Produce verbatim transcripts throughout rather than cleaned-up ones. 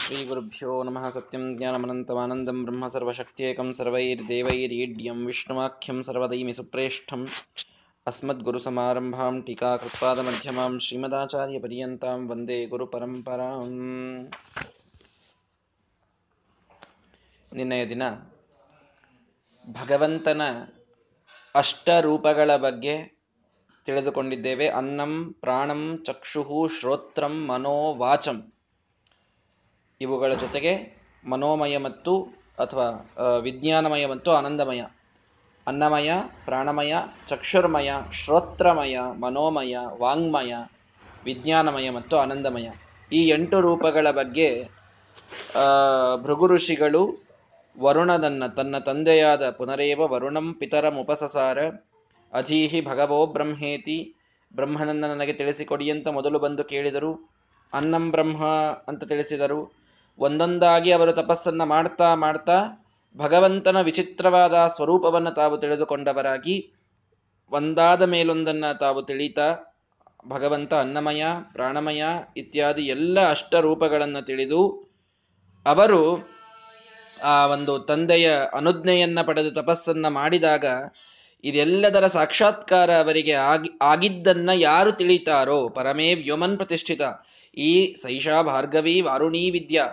ಶ್ರೀಗುರುಭ್ಯೋ ನಮಃ ಸತ್ಯಂ ಜ್ಞಾನಮನಂತಮಾನಂದಂ ಬ್ರಹ್ಮ ಸರ್ವಶಕ್ತ್ಯೇಕಂ ಸರ್ವೈರ್ದೇವೈರೀಢ್ಯಂ ವಿಷ್ಣುವಾಖ್ಯಂ ಸರ್ವದೈಮಿ ಸುಪ್ರೇಷ್ಠಂ ಅಸ್ಮದ್ಗುರುಸಮಾರಂಭಾಂ ಟೀಕಾಕೃತ್ಪಾದಮಧ್ಯಮಾಂ ಶ್ರೀಮದಾಚಾರ್ಯಪರ್ಯಂತಾಂ ವಂದೇ ಗುರುಪರಂಪರಾಂ. ನಿನ್ನೆಯ ದಿನ ಭಗವಂತನ ಅಷ್ಟರೂಪಗಳ ಬಗ್ಗೆ ತಿಳಿದುಕೊಂಡಿದ್ದೇವೆ. ಅನ್ನಂ ಪ್ರಾಣಂ ಚಕ್ಷುಃ ಶ್ರೋತ್ರಂ ಮನೋ ವಾಚಂ ಇವುಗಳ ಜೊತೆಗೆ ಮನೋಮಯ ಮತ್ತು ಅಥವಾ ವಿಜ್ಞಾನಮಯ ಮತ್ತು ಆನಂದಮಯ, ಅನ್ನಮಯ, ಪ್ರಾಣಮಯ, ಚಕ್ಷುರ್ಮಯ, ಶ್ರೋತ್ರಮಯ, ಮನೋಮಯ, ವಾಂಗ್ಮಯ, ವಿಜ್ಞಾನಮಯ ಮತ್ತು ಆನಂದಮಯ ಈ ಎಂಟು ರೂಪಗಳ ಬಗ್ಗೆ ಭೃಗು ಋಷಿಗಳು ವರುಣನನ್ನು ತನ್ನ ತಂದೆಯಾದ ಪುನರೇವ ವರುಣಂ ಪಿತರಂ ಉಪಸಸಾರ. ಅಧೀಹಿ ಭಗವೋ ಬ್ರಹ್ಮೇತಿ, ಬ್ರಹ್ಮನನ್ನು ನನಗೆ ತಿಳಿಸಿಕೊಡಿ ಅಂತ ಮೊದಲು ಬಂದು ಕೇಳಿದರು. ಅನ್ನಂ ಬ್ರಹ್ಮ ಅಂತ ತಿಳಿಸಿದರು. ಒಂದೊಂದಾಗಿ ಅವರು ತಪಸ್ಸನ್ನು ಮಾಡ್ತಾ ಮಾಡ್ತಾ ಭಗವಂತನ ವಿಚಿತ್ರವಾದ ಸ್ವರೂಪವನ್ನು ತಾವು ತಿಳಿದುಕೊಂಡವರಾಗಿ ಒಂದಾದ ಮೇಲೊಂದನ್ನು ತಾವು ತಿಳಿತಾ ಭಗವಂತ ಅನ್ನಮಯ, ಪ್ರಾಣಮಯ ಇತ್ಯಾದಿ ಎಲ್ಲ ಅಷ್ಟರೂಪಗಳನ್ನು ತಿಳಿದು ಅವರು ಆ ಒಂದು ತಂದೆಯ ಅನುಜ್ಞೆಯನ್ನು ಪಡೆದು ತಪಸ್ಸನ್ನು ಮಾಡಿದಾಗ ಇದೆಲ್ಲದರ ಸಾಕ್ಷಾತ್ಕಾರ ಅವರಿಗೆ ಆಗಿ ಆಗಿದ್ದನ್ನು ಯಾರು ತಿಳಿತಾರೋ, ಪರಮೇ ವ್ಯೋಮನ್ ಪ್ರತಿಷ್ಠಿತ ಈ ಸೈಷಾ ಭಾರ್ಗವಿ ವಾರುಣೀ ವಿದ್ಯಾ,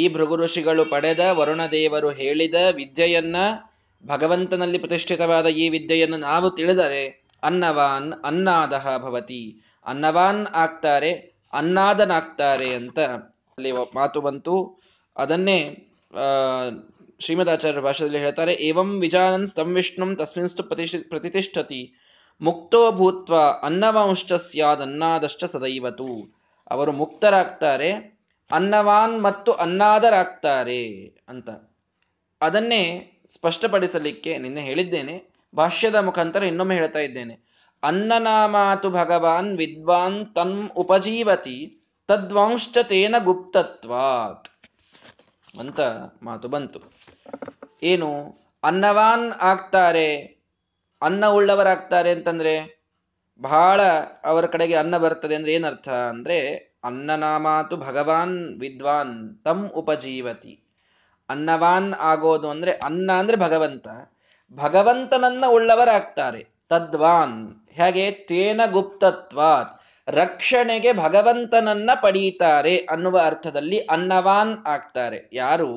ಈ ಭೃಗು ಋಷಿಗಳು ಪಡೆದ ವರುಣದೇವರು ಹೇಳಿದ ವಿದ್ಯೆಯನ್ನ, ಭಗವಂತನಲ್ಲಿ ಪ್ರತಿಷ್ಠಿತವಾದ ಈ ವಿದ್ಯೆಯನ್ನು ನಾವು ತಿಳಿದರೆ ಅನ್ನವಾನ್ ಅನ್ನಾದಹ ಭವತಿ, ಅನ್ನವಾನ್ ಆಗ್ತಾರೆ, ಅನ್ನಾದನಾಗ್ತಾರೆ ಅಂತ ಅಲ್ಲಿ ಮಾತು ಬಂತು. ಅದನ್ನೇ ಆ ಶ್ರೀಮದಾಚಾರ್ಯ ಭಾಷೆಯಲ್ಲಿ ಹೇಳ್ತಾರೆ, ಏವಂ ವಿಜಾನನ್ ಸ್ತಂ ವಿಷ್ಣುಂ ತಸ್ಮಿನ್ಸ್ತು ಪ್ರತಿಷ್ಠಿ ಪ್ರತಿಷ್ಠತಿ ಮುಕ್ತೋ ಭೂತ್ವ ಅನ್ನವಾಂಶ್ಚ ಸ್ಯಾದನ್ನಾದಶ್ಚ ಸದೈವತು. ಅವರು ಮುಕ್ತರಾಗ್ತಾರೆ, ಅನ್ನವಾನ್ ಮತ್ತು ಅನ್ನಾದರಾಗ್ತಾರೆ ಅಂತ. ಅದನ್ನೇ ಸ್ಪಷ್ಟಪಡಿಸಲಿಕ್ಕೆ ನಿನ್ನೆ ಹೇಳಿದ್ದೇನೆ, ಭಾಷ್ಯದ ಮುಖಾಂತರ ಇನ್ನೊಮ್ಮೆ ಹೇಳ್ತಾ ಇದ್ದೇನೆ. ಅನ್ನನಾಮಾತು ಭಗವಾನ್ ವಿದ್ವಾನ್ ತನ್ ಉಪಜೀವತಿ ತದ್ವಾಂಶ್ಚ ತೇನ ಗುಪ್ತತ್ವಾತ್ ಅಂತ ಮಾತು ಬಂತು. ಏನು ಅನ್ನವಾನ್ ಆಗ್ತಾರೆ, ಅನ್ನ ಉಳ್ಳವರಾಗ್ತಾರೆ ಅಂತಂದ್ರೆ ಬಹಳ ಅವರ ಕಡೆಗೆ ಅನ್ನ ಬರ್ತದೆ ಅಂದ್ರೆ ಏನರ್ಥ ಅಂದ್ರೆ, ಅನ್ನನಾಮಾತು ಭಗವಾನ್ ವಿದ್ವಾನ್ ತಂ ಉಪಜೀವತಿ. ಅನ್ನವಾನ್ ಆಗೋದು ಅಂದ್ರೆ ಅನ್ನ ಅಂದ್ರೆ ಭಗವಂತ, ಭಗವಂತನನ್ನ ಉಳ್ಳವರಾಗ್ತಾರೆ. ತದ್ವಾನ್ ಹೇಗೆ, ತೇನ ಗುಪ್ತತ್ವಾತ್ ರಕ್ಷಣೆಗೆ ಭಗವಂತನನ್ನ ಪಡೀತಾರೆ ಅನ್ನುವ ಅರ್ಥದಲ್ಲಿ ಅನ್ನವಾನ್ ಆಗ್ತಾರೆ. ಯಾರು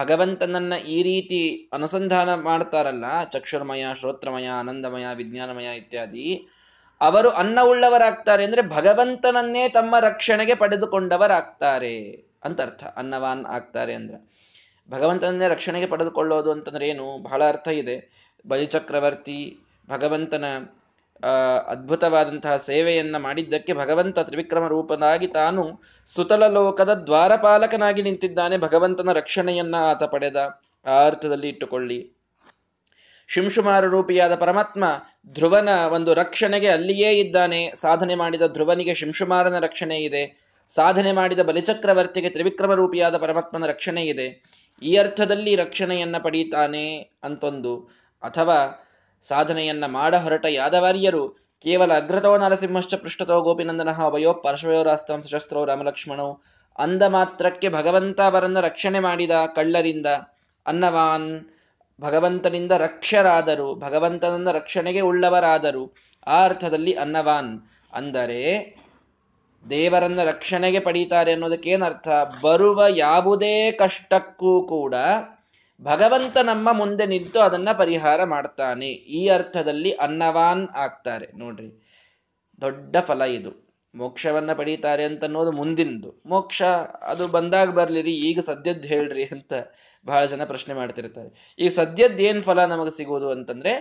ಭಗವಂತನನ್ನ ಈ ರೀತಿ ಅನುಸಂಧಾನ ಮಾಡ್ತಾರಲ್ಲ, ಚಕ್ಷುರ್ಮಯ, ಶ್ರೋತ್ರಮಯ, ಆನಂದಮಯ, ವಿಜ್ಞಾನಮಯ ಇತ್ಯಾದಿ, ಅವರು ಅನ್ನ ಉಳ್ಳವರಾಗ್ತಾರೆ ಅಂದ್ರೆ ಭಗವಂತನನ್ನೇ ತಮ್ಮ ರಕ್ಷಣೆಗೆ ಪಡೆದುಕೊಂಡವರಾಗ್ತಾರೆ ಅಂತ ಅರ್ಥ. ಅನ್ನವಾನ್ ಆಗ್ತಾರೆ ಅಂದ್ರೆ ಭಗವಂತನನ್ನೇ ರಕ್ಷಣೆಗೆ ಪಡೆದುಕೊಳ್ಳೋದು ಅಂತಂದ್ರೆ ಏನು, ಬಹಳ ಅರ್ಥ ಇದೆ. ಬಲಿಚಕ್ರವರ್ತಿ ಭಗವಂತನ ಅದ್ಭುತವಾದಂತಹ ಸೇವೆಯನ್ನ ಮಾಡಿದ್ದಕ್ಕೆ ಭಗವಂತ ತ್ರಿವಿಕ್ರಮ ರೂಪನಾಗಿ ತಾನು ಸುತಲ ಲೋಕದ ದ್ವಾರಪಾಲಕನಾಗಿ ನಿಂತಿದ್ದಾನೆ. ಭಗವಂತನ ರಕ್ಷಣೆಯನ್ನ ಆತ ಪಡೆದ, ಆ ಅರ್ಥದಲ್ಲಿ ಇಟ್ಟುಕೊಳ್ಳಿ. ಶಿಂಶುಮಾರ ರೂಪಿಯಾದ ಪರಮಾತ್ಮ ಧ್ರುವನ ಒಂದು ರಕ್ಷಣೆಗೆ ಅಲ್ಲಿಯೇ ಇದ್ದಾನೆ. ಸಾಧನೆ ಮಾಡಿದ ಧ್ರುವನಿಗೆ ಶಿಂಶುಮಾರನ ರಕ್ಷಣೆ ಇದೆ, ಸಾಧನೆ ಮಾಡಿದ ಬಲಿಚಕ್ರವರ್ತಿಗೆ ತ್ರಿವಿಕ್ರಮ ರೂಪಿಯಾದ ಪರಮಾತ್ಮನ ರಕ್ಷಣೆ ಇದೆ. ಈ ಅರ್ಥದಲ್ಲಿ ರಕ್ಷಣೆಯನ್ನ ಪಡೀತಾನೆ ಅಂತೊಂದು. ಅಥವಾ ಸಾಧನೆಯನ್ನ ಮಾಡ ಹೊರಟ ಯಾದವಾರ್ಯರು ಕೇವಲ ಅಗ್ರತೋ ನರಸಿಂಹಶ್ಚ ಪೃಷ್ಠತೋ ಗೋಪಿನಂದನಃ ಉಭಯೋ ಪಾರ್ಶ್ವಯೋರಾಸ್ತ್ರಂ ಸಶಸ್ತ್ರೋ ರಾಮಲಕ್ಷ್ಮಣೋ ಅಂದ ಮಾತ್ರಕ್ಕೆ ಭಗವಂತ ಅವರನ್ನ ರಕ್ಷಣೆ ಮಾಡಿದ ಕಳ್ಳರಿಂದ. ಅನ್ನವಾನ್ ಭಗವಂತನಿಂದ ರಕ್ಷರಾದರು, ಭಗವಂತನನ್ನ ರಕ್ಷಣೆಗೆ ಉಳ್ಳವರಾದರು. ಆ ಅರ್ಥದಲ್ಲಿ ಅನ್ನವಾನ್ ಅಂದರೆ ದೇವರನ್ನ ರಕ್ಷಣೆಗೆ ಪಡೀತಾರೆ ಅನ್ನೋದಕ್ಕೇನರ್ಥ, ಬರುವ ಯಾವುದೇ ಕಷ್ಟಕ್ಕೂ ಕೂಡ ಭಗವಂತ ನಮ್ಮ ಮುಂದೆ ನಿಂತು ಅದನ್ನ ಪರಿಹಾರ ಮಾಡ್ತಾನೆ. ಈ ಅರ್ಥದಲ್ಲಿ ಅನ್ನವಾನ್ ಆಗ್ತಾರೆ. ನೋಡ್ರಿ, ದೊಡ್ಡ ಫಲ ಇದು. ಮೋಕ್ಷವನ್ನ ಪಡೀತಾರೆ ಅಂತ ಅನ್ನೋದು ಮುಂದಿನದು. ಮೋಕ್ಷ ಅದು ಬಂದಾಗ ಬರ್ಲಿರಿ, ಈಗ ಸದ್ಯದ್ದು ಹೇಳ್ರಿ ಅಂತ ಬಹಳ ಜನ ಪ್ರಶ್ನೆ ಮಾಡ್ತಿರ್ತಾರೆ. ಈಗ ಸದ್ಯದ್ದು ಏನ್ ಫಲ ನಮಗೆ ಸಿಗೋದು ಅಂತಂದ್ರೆ,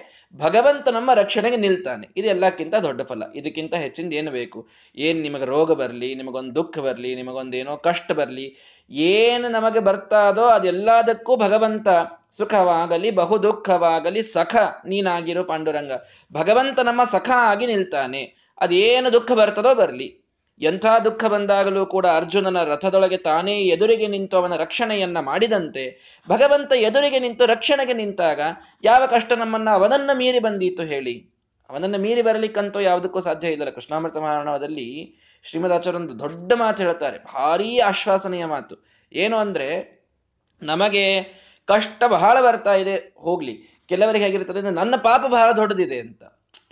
ಭಗವಂತ ನಮ್ಮ ರಕ್ಷಣೆಗೆ ನಿಲ್ತಾನೆ. ಇದು ಎಲ್ಲಕ್ಕಿಂತ ದೊಡ್ಡ ಫಲ. ಇದಕ್ಕಿಂತ ಹೆಚ್ಚಿಂದ ಏನು ಬೇಕು? ಏನ್ ನಿಮಗೆ ರೋಗ ಬರ್ಲಿ, ನಿಮಗೊಂದು ದುಃಖ ಬರ್ಲಿ, ನಿಮಗೊಂದೇನೋ ಕಷ್ಟ ಬರ್ಲಿ, ಏನು ನಮಗೆ ಬರ್ತಾದೋ ಅದೆಲ್ಲದಕ್ಕೂ ಭಗವಂತ ಸುಖವಾಗಲಿ ಬಹು ದುಃಖವಾಗಲಿ ಸಖ ನೀನಾಗಿರೋ ಪಾಂಡುರಂಗ, ಭಗವಂತ ನಮ್ಮ ಸಖ ಆಗಿ ನಿಲ್ತಾನೆ. ಅದೇನು ದುಃಖ ಬರ್ತದೋ ಬರ್ಲಿ, ಎಂಥ ದುಃಖ ಬಂದಾಗಲೂ ಕೂಡ ಅರ್ಜುನನ ರಥದೊಳಗೆ ತಾನೇ ಎದುರಿಗೆ ನಿಂತು ಅವನ ರಕ್ಷಣೆಯನ್ನ ಮಾಡಿದಂತೆ, ಭಗವಂತ ಎದುರಿಗೆ ನಿಂತು ರಕ್ಷಣೆಗೆ ನಿಂತಾಗ ಯಾವ ಕಷ್ಟ ನಮ್ಮನ್ನ ಅವನನ್ನ ಮೀರಿ ಬಂದೀತು ಹೇಳಿ? ಅವನನ್ನ ಮೀರಿ ಬರಲಿಕ್ಕಂತೂ ಯಾವುದಕ್ಕೂ ಸಾಧ್ಯ ಇಲ್ಲಲ್ಲ. ಕೃಷ್ಣಾಮೃತ ಮಹಾರಾಣದಲ್ಲಿ ಶ್ರೀಮದಾಚಾರ್ಯರೊಂದು ದೊಡ್ಡ ಮಾತು ಹೇಳ್ತಾರೆ, ಭಾರೀ ಆಶ್ವಾಸನೆಯ ಮಾತು. ಏನು ಅಂದ್ರೆ, ನಮಗೆ ಕಷ್ಟ ಬಹಳ ಬರ್ತಾ ಇದೆ, ಹೋಗ್ಲಿ. ಕೆಲವರಿಗೆ ಹೇಗಿರ್ತದೆ, ನನ್ನ ಪಾಪ ಬಹಳ ದೊಡ್ಡದಿದೆ ಅಂತ,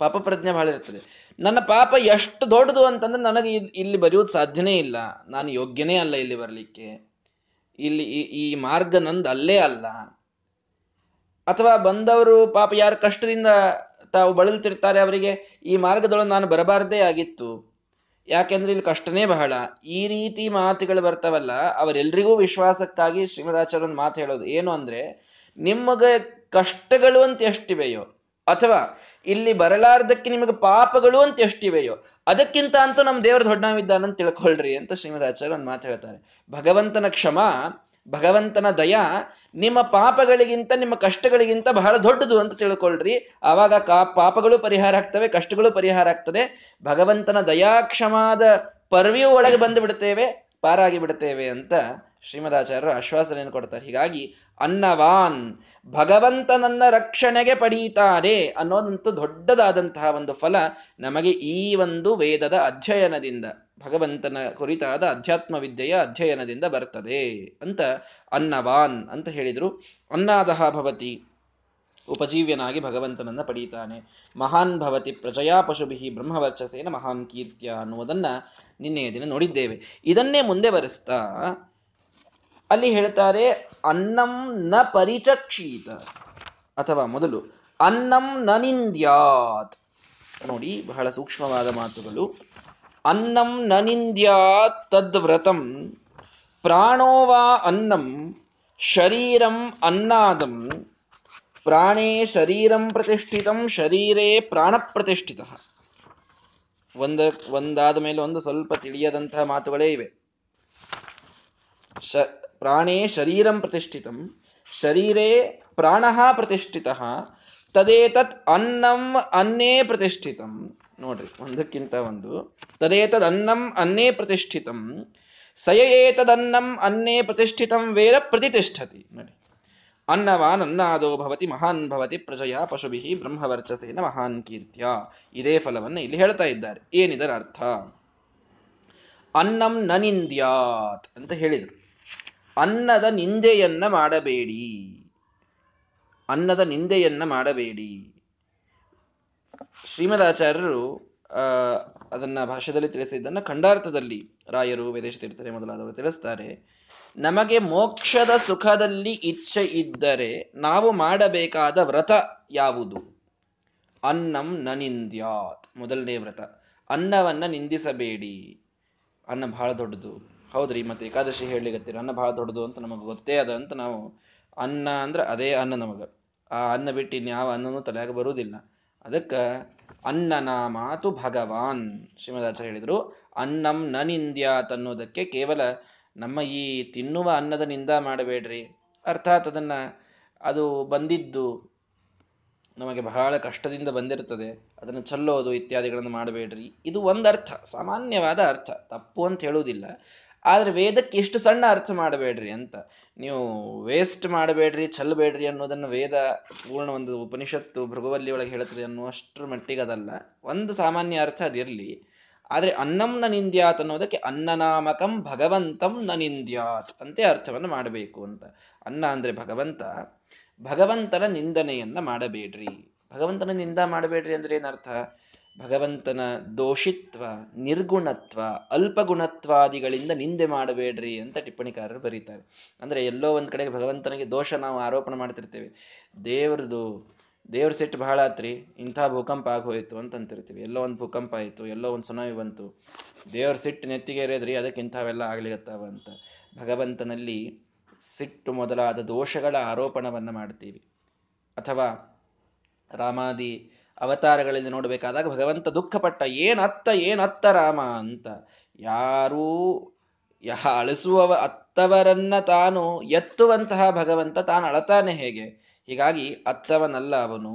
ಪಾಪ ಪ್ರಜ್ಞೆ ಬಹಳ ಇರ್ತದೆ. ನನ್ನ ಪಾಪ ಎಷ್ಟು ದೊಡ್ಡದು ಅಂತಂದ್ರೆ ನನಗೆ ಇಲ್ಲಿ ಬರೆಯೋದು ಸಾಧ್ಯನೇ ಇಲ್ಲ, ನಾನು ಯೋಗ್ಯನೇ ಅಲ್ಲ ಇಲ್ಲಿ ಬರ್ಲಿಕ್ಕೆ, ಇಲ್ಲಿ ಈ ಮಾರ್ಗ ನಂದು ಅಲ್ಲೇ ಅಲ್ಲ. ಅಥವಾ ಬಂದವರು ಪಾಪ ಯಾರು ಕಷ್ಟದಿಂದ ತಾವು ಬಳಲ್ತಿರ್ತಾರೆ, ಅವರಿಗೆ ಈ ಮಾರ್ಗದೊಳಗೆ ನಾನು ಬರಬಾರ್ದೇ ಆಗಿತ್ತು, ಯಾಕೆಂದ್ರೆ ಇಲ್ಲಿ ಕಷ್ಟನೇ ಬಹಳ. ಈ ರೀತಿ ಮಾತುಗಳು ಬರ್ತಾವಲ್ಲ, ಅವರೆಲ್ಲರಿಗೂ ವಿಶ್ವಾಸಕ್ಕಾಗಿ ಶ್ರೀಮದಾಚಾರ್ಯ ಒಂದು ಮಾತು ಹೇಳೋದು ಏನು ಅಂದ್ರೆ, ನಿಮಗೆ ಕಷ್ಟಗಳು ಅಂತ ಎಷ್ಟಿವೆಯೋ, ಅಥವಾ ಇಲ್ಲಿ ಬರಲಾರ್ದಕ್ಕೆ ನಿಮಗೆ ಪಾಪಗಳು ಅಂತ ಎಷ್ಟಿವೆಯೋ, ಅದಕ್ಕಿಂತ ಅಂತೂ ನಮ್ಮ ದೇವರು ದೊಡ್ಡವಿದ್ದಾನಂತ ತಿಳ್ಕೊಳ್ರಿ ಅಂತ ಶ್ರೀಮದಾಚಾರ್ಯ ಒಂದು ಮಾತು ಹೇಳ್ತಾರೆ. ಭಗವಂತನ ಕ್ಷಮ, ಭಗವಂತನ ದಯ ನಿಮ್ಮ ಪಾಪಗಳಿಗಿಂತ, ನಿಮ್ಮ ಕಷ್ಟಗಳಿಗಿಂತ ಬಹಳ ದೊಡ್ಡದು ಅಂತ ತಿಳ್ಕೊಳ್ರಿ. ಆವಾಗ ಕಾ ಪಾಪಗಳು ಪರಿಹಾರ ಆಗ್ತವೆ, ಕಷ್ಟಗಳು ಪರಿಹಾರ ಆಗ್ತದೆ, ಭಗವಂತನ ದಯಾಕ್ಷಮಾದ ಪರ್ವಿಯು ಒಳಗೆ ಬಂದು ಬಿಡ್ತೇವೆ, ಪಾರಾಗಿ ಬಿಡ್ತೇವೆ ಅಂತ ಶ್ರೀಮದಾಚಾರ್ಯರು ಆಶ್ವಾಸನೆಯನ್ನು ಕೊಡ್ತಾರೆ. ಹೀಗಾಗಿ ಅನ್ನವಾನ್ ಭಗವಂತನನ್ನ ರಕ್ಷಣೆಗೆ ಪಡೀತಾರೆ ಅನ್ನೋದಂತೂ ದೊಡ್ಡದಾದಂತಹ ಒಂದು ಫಲ ನಮಗೆ ಈ ಒಂದು ವೇದದ ಅಧ್ಯಯನದಿಂದ, ಭಗವಂತನ ಕುರಿತಾದ ಅಧ್ಯಾತ್ಮ ವಿದ್ಯೆಯ ಅಧ್ಯಯನದಿಂದ ಬರ್ತದೆ ಅಂತ ಅನ್ನವಾನ್ ಅಂತ ಹೇಳಿದ್ರು. ಅನ್ನಾದಹ ಭವತಿ, ಉಪಜೀವ್ಯನಾಗಿ ಭಗವಂತನನ್ನ ಪಡೀತಾನೆ. ಮಹಾನ್ ಭವತಿ ಪ್ರಜಯಾ ಪಶುಭಿಹಿ ಬ್ರಹ್ಮವರ್ಚಸೇನ ಮಹಾನ್ ಕೀರ್ತ್ಯ ಅನ್ನುವುದನ್ನ ನಿನ್ನೆಯ ದಿನ ನೋಡಿದ್ದೇವೆ. ಇದನ್ನೇ ಮುಂದೆ ಬರೆಸ್ತಾ ಅಲ್ಲಿ ಹೇಳ್ತಾರೆ, ಅನ್ನಂ ನ ಪರಿಚಕ್ಷೀತ, ಅಥವಾ ಮೊದಲು ಅನ್ನಂ ನ ನಿಂದ್ಯಾತ್. ನೋಡಿ, ಬಹಳ ಸೂಕ್ಷ್ಮವಾದ ಮಾತುಗಳು. ಅನ್ನಂ ನ ನಿಂದ್ಯಾತ್ ತದ್ವ್ರತಂ ಪ್ರಾಣೋವಾ ಅನ್ನಂ ಶರೀರಂ ಅನ್ನಾದಂ ಪ್ರಾಣೇ ಶರೀರಂ ಪ್ರತಿಷ್ಠಿತಂ ಶರೀರೇ ಪ್ರಾಣ ಪ್ರತಿಷ್ಠಿತ. ಒಂದ ಒಂದಾದ ಮೇಲೆ ಒಂದು ಸ್ವಲ್ಪ ತಿಳಿಯದಂತಹ ಮಾತುಗಳೇ ಇವೆ. ಶ ಪ್ರಾಣೇ ಶರೀರಂ ಪ್ರತಿಷ್ಠಿತಂ ಶರೀರೇ ಪ್ರಾಣಃ ಪ್ರತಿಷ್ಠಿತಃ ತದೇತತ್ ಅನ್ನಂ ಅನ್ನೇ ಪ್ರತಿಷ್ಠಿತಂ. ನೋಡ್ರಿ, ಒಂದಕ್ಕಿಂತ ಒಂದು. ತದೇತದ್ ಅನ್ನಂ ಅನ್ನೇ ಪ್ರತಿಷ್ಠಿತಂ ಸಯ ಏತದನ್ನಂ ಅನ್ನೇ ಪ್ರತಿಷ್ಠಿತಂ ವೇದ ಪ್ರತಿಷ್ಠತಿ. ನೋಡಿ, ಅನ್ನವಾನ್ ಅನ್ನಾದೋ ಭವತಿ ಮಹಾನ್ ಭವತಿ ಪ್ರಜಯಾ ಪಶುಭಿಃ ಬ್ರಹ್ಮವರ್ಚಸೇನ ಮಹಾನ್ ಕೀರ್ತ್ಯ. ಇದೇ ಫಲವನ್ನು ಇಲ್ಲಿ ಹೇಳ್ತಾ ಇದ್ದಾರೆ. ಏನಿದರ ಅರ್ಥ? ಅನ್ನಂ ನ ನಿಂದ್ಯಾತ್ ಅಂತ ಹೇಳಿದರು. ಅನ್ನದ ನಿಂದೆಯನ್ನ ಮಾಡಬೇಡಿ, ಅನ್ನದ ನಿಂದೆಯನ್ನ ಮಾಡಬೇಡಿ. ಶ್ರೀಮದಾಚಾರ್ಯರು ಅಹ್ ಅದನ್ನ ಭಾಷ್ಯದಲ್ಲಿ ತಿಳಿಸಿದ್ದನ್ನ ಖಂಡಾರ್ಥದಲ್ಲಿ ರಾಯರು, ವೇದೇಶ ತೀರ್ಥರೆ ಮೊದಲಾದವರು ತಿಳಿಸ್ತಾರೆ. ನಮಗೆ ಮೋಕ್ಷದ ಸುಖದಲ್ಲಿ ಇಚ್ಛೆ ಇದ್ದರೆ ನಾವು ಮಾಡಬೇಕಾದ ವ್ರತ ಯಾವುದು? ಅನ್ನಂ ನ ನಿಂದ್ಯಾತ್, ಮೊದಲನೇ ವ್ರತ. ಅನ್ನವನ್ನ ನಿಂದಿಸಬೇಡಿ. ಅನ್ನ ಬಹಳ ದೊಡ್ಡದು, ಹೌದ್ರಿ? ಮತ್ತೆ ಏಕಾದಶಿ ಹೇಳಲಿಗತ್ತೀರಿ, ಅನ್ನ ಬಹಳ ದೊಡ್ಡದು ಅಂತ ನಮಗೆ ಗೊತ್ತೇ ಅದ ಅಂತ ನಾವು ಅನ್ನ ಅಂದ್ರೆ ಅದೇ ಅನ್ನ ನಮಗೆ, ಆ ಅನ್ನ ಬಿಟ್ಟು ಇನ್ಯಾವ ಅನ್ನನೂ ತಲೆಯಾಗ ಬರುವುದಿಲ್ಲ. ಅದಕ್ಕೆ ಅನ್ನ ನಾಮಾತು ಭಗವಾನ್ ಶ್ರೀಮದಾಚಾರ್ಯ ಹೇಳಿದರು. ಅನ್ನಂ ನ ನಿಂದ್ಯಾತ್ ಅನ್ನೋದಕ್ಕೆ ಕೇವಲ ನಮ್ಮ ಈ ತಿನ್ನುವ ಅನ್ನದ ನಿಂದ ಮಾಡಬೇಡ್ರಿ, ಅರ್ಥಾತ್ ಅದನ್ನ ಅದು ಬಂದಿದ್ದು ನಮಗೆ ಬಹಳ ಕಷ್ಟದಿಂದ ಬಂದಿರ್ತದೆ, ಅದನ್ನು ಚೆಲ್ಲೋದು ಇತ್ಯಾದಿಗಳನ್ನು ಮಾಡಬೇಡ್ರಿ. ಇದು ಒಂದು ಅರ್ಥ, ಸಾಮಾನ್ಯವಾದ ಅರ್ಥ, ತಪ್ಪು ಅಂತ ಹೇಳುವುದಿಲ್ಲ. ಆದರೆ ವೇದಕ್ಕೆ ಎಷ್ಟು ಸಣ್ಣ ಅರ್ಥ ಮಾಡಬೇಡ್ರಿ ಅಂತ. ನೀವು ವೇಸ್ಟ್ ಮಾಡಬೇಡ್ರಿ, ಚೆಲ್ಲಬೇಡ್ರಿ ಅನ್ನೋದನ್ನು ವೇದ ಪೂರ್ಣ ಒಂದು ಉಪನಿಷತ್ತು ಭೃಗುವಲ್ಲಿ ಒಳಗೆ ಹೇಳ್ತದೆ ಅನ್ನುವಷ್ಟರ ಮಟ್ಟಿಗೆ ಅದಲ್ಲ, ಒಂದು ಸಾಮಾನ್ಯ ಅರ್ಥ ಅದಿರಲಿ. ಆದರೆ ಅನ್ನಂ ನ ನಿಂದ್ಯಾತ್ ಅನ್ನೋದಕ್ಕೆ ಅನ್ನನಾಮಕಂ ಭಗವಂತಂ ನ ನಿಂದ್ಯಾತ್ ಅಂತೇ ಅರ್ಥವನ್ನು ಮಾಡಬೇಕು ಅಂತ. ಅನ್ನ ಅಂದರೆ ಭಗವಂತ, ಭಗವಂತನ ನಿಂದನೆಯನ್ನ ಮಾಡಬೇಡ್ರಿ. ಭಗವಂತನ ನಿಂದ ಮಾಡಬೇಡ್ರಿ ಅಂದ್ರೆ ಏನರ್ಥ? ಭಗವಂತನ ದೋಷಿತ್ವ, ನಿರ್ಗುಣತ್ವ, ಅಲ್ಪಗುಣತ್ವಾದಿಗಳಿಂದ ನಿಂದೆ ಮಾಡಬೇಡ್ರಿ ಅಂತ ಟಿಪ್ಪಣಿಕಾರರು ಬರೀತಾರೆ. ಅಂದ್ರೆ ಎಲ್ಲೋ ಒಂದ್ ಕಡೆಗೆ ಭಗವಂತನಿಗೆ ದೋಷ ನಾವು ಆರೋಪಣ ಮಾಡ್ತಿರ್ತೇವೆ. ದೇವ್ರದು ದೇವ್ರ ಸಿಟ್ಟು ಬಹಳ ಆತ್ರಿ, ಇಂಥ ಭೂಕಂಪ ಆಗೋಯ್ತು ಅಂತಂತಿರ್ತೀವಿ. ಎಲ್ಲೋ ಒಂದು ಭೂಕಂಪ ಆಯಿತು, ಎಲ್ಲೋ ಒಂದು ಸುನಾಮಿ ಬಂತು, ದೇವ್ರ ಸಿಟ್ಟು ನೆತ್ತಿಗೆ ಏರಿದ್ರಿ, ಅದಕ್ಕೆ ಇಂಥವೆಲ್ಲ ಆಗ್ಲಿಗತ್ತಾವ ಅಂತ. ಭಗವಂತನಲ್ಲಿ ಸಿಟ್ಟು ಮೊದಲಾದ ದೋಷಗಳ ಆರೋಪಣವನ್ನು ಮಾಡ್ತೀವಿ. ಅಥವಾ ರಾಮಾದಿ ಅವತಾರಗಳಲ್ಲಿ ನೋಡಬೇಕಾದಾಗ ಭಗವಂತ ದುಃಖಪಟ್ಟ, ಏನತ್ತ ಏನತ್ತ ರಾಮ ಅಂತ. ಯಾರೂ ಯಾ ಅಳಿಸುವವ ಅತ್ತವರನ್ನ ತಾನು ಎತ್ತುವಂತಹ ಭಗವಂತ ತಾನು ಅಳತಾನೆ ಹೇಗೆ? ಹೀಗಾಗಿ ಅತ್ತವನಲ್ಲ ಅವನು.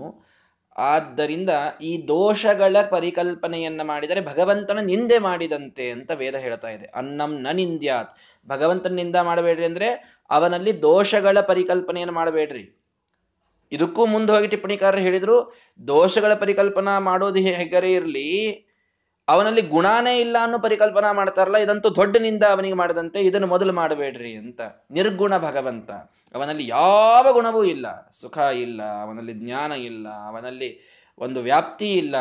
ಆದ್ದರಿಂದ ಈ ದೋಷಗಳ ಪರಿಕಲ್ಪನೆಯನ್ನ ಮಾಡಿದರೆ ಭಗವಂತನ ನಿಂದೆ ಮಾಡಿದಂತೆ ಅಂತ ವೇದ ಹೇಳ್ತಾ ಇದೆ. ಅನ್ನಂ ನ ನಿಂದ್ಯಾತ್, ಭಗವಂತನ ನಿಂದ ಮಾಡಬೇಡ್ರಿ ಅಂದ್ರೆ ಅವನಲ್ಲಿ ದೋಷಗಳ ಪರಿಕಲ್ಪನೆಯನ್ನು ಮಾಡಬೇಡ್ರಿ. ಇದಕ್ಕೂ ಮುಂದೆ ಹೋಗಿ ಟಿಪ್ಪಣಿಕಾರರು ಹೇಳಿದ್ರು, ದೋಷಗಳ ಪರಿಕಲ್ಪನಾ ಮಾಡೋದು ಹೇಗರೇ ಇರಲಿ, ಅವನಲ್ಲಿ ಗುಣಾನೇ ಇಲ್ಲ ಅನ್ನೋ ಪರಿಕಲ್ಪನಾ ಮಾಡ್ತಾರಲ್ಲ, ಇದಂತೂ ದೊಡ್ಡನಿಂದ ಅವನಿಗೆ ಮಾಡದಂತೆ, ಇದನ್ನು ಮೊದಲು ಮಾಡಬೇಡ್ರಿ ಅಂತ. ನಿರ್ಗುಣ ಭಗವಂತ, ಅವನಲ್ಲಿ ಯಾವ ಗುಣವೂ ಇಲ್ಲ, ಸುಖ ಇಲ್ಲ, ಅವನಲ್ಲಿ ಜ್ಞಾನ ಇಲ್ಲ, ಅವನಲ್ಲಿ ಒಂದು ವ್ಯಾಪ್ತಿ ಇಲ್ಲ,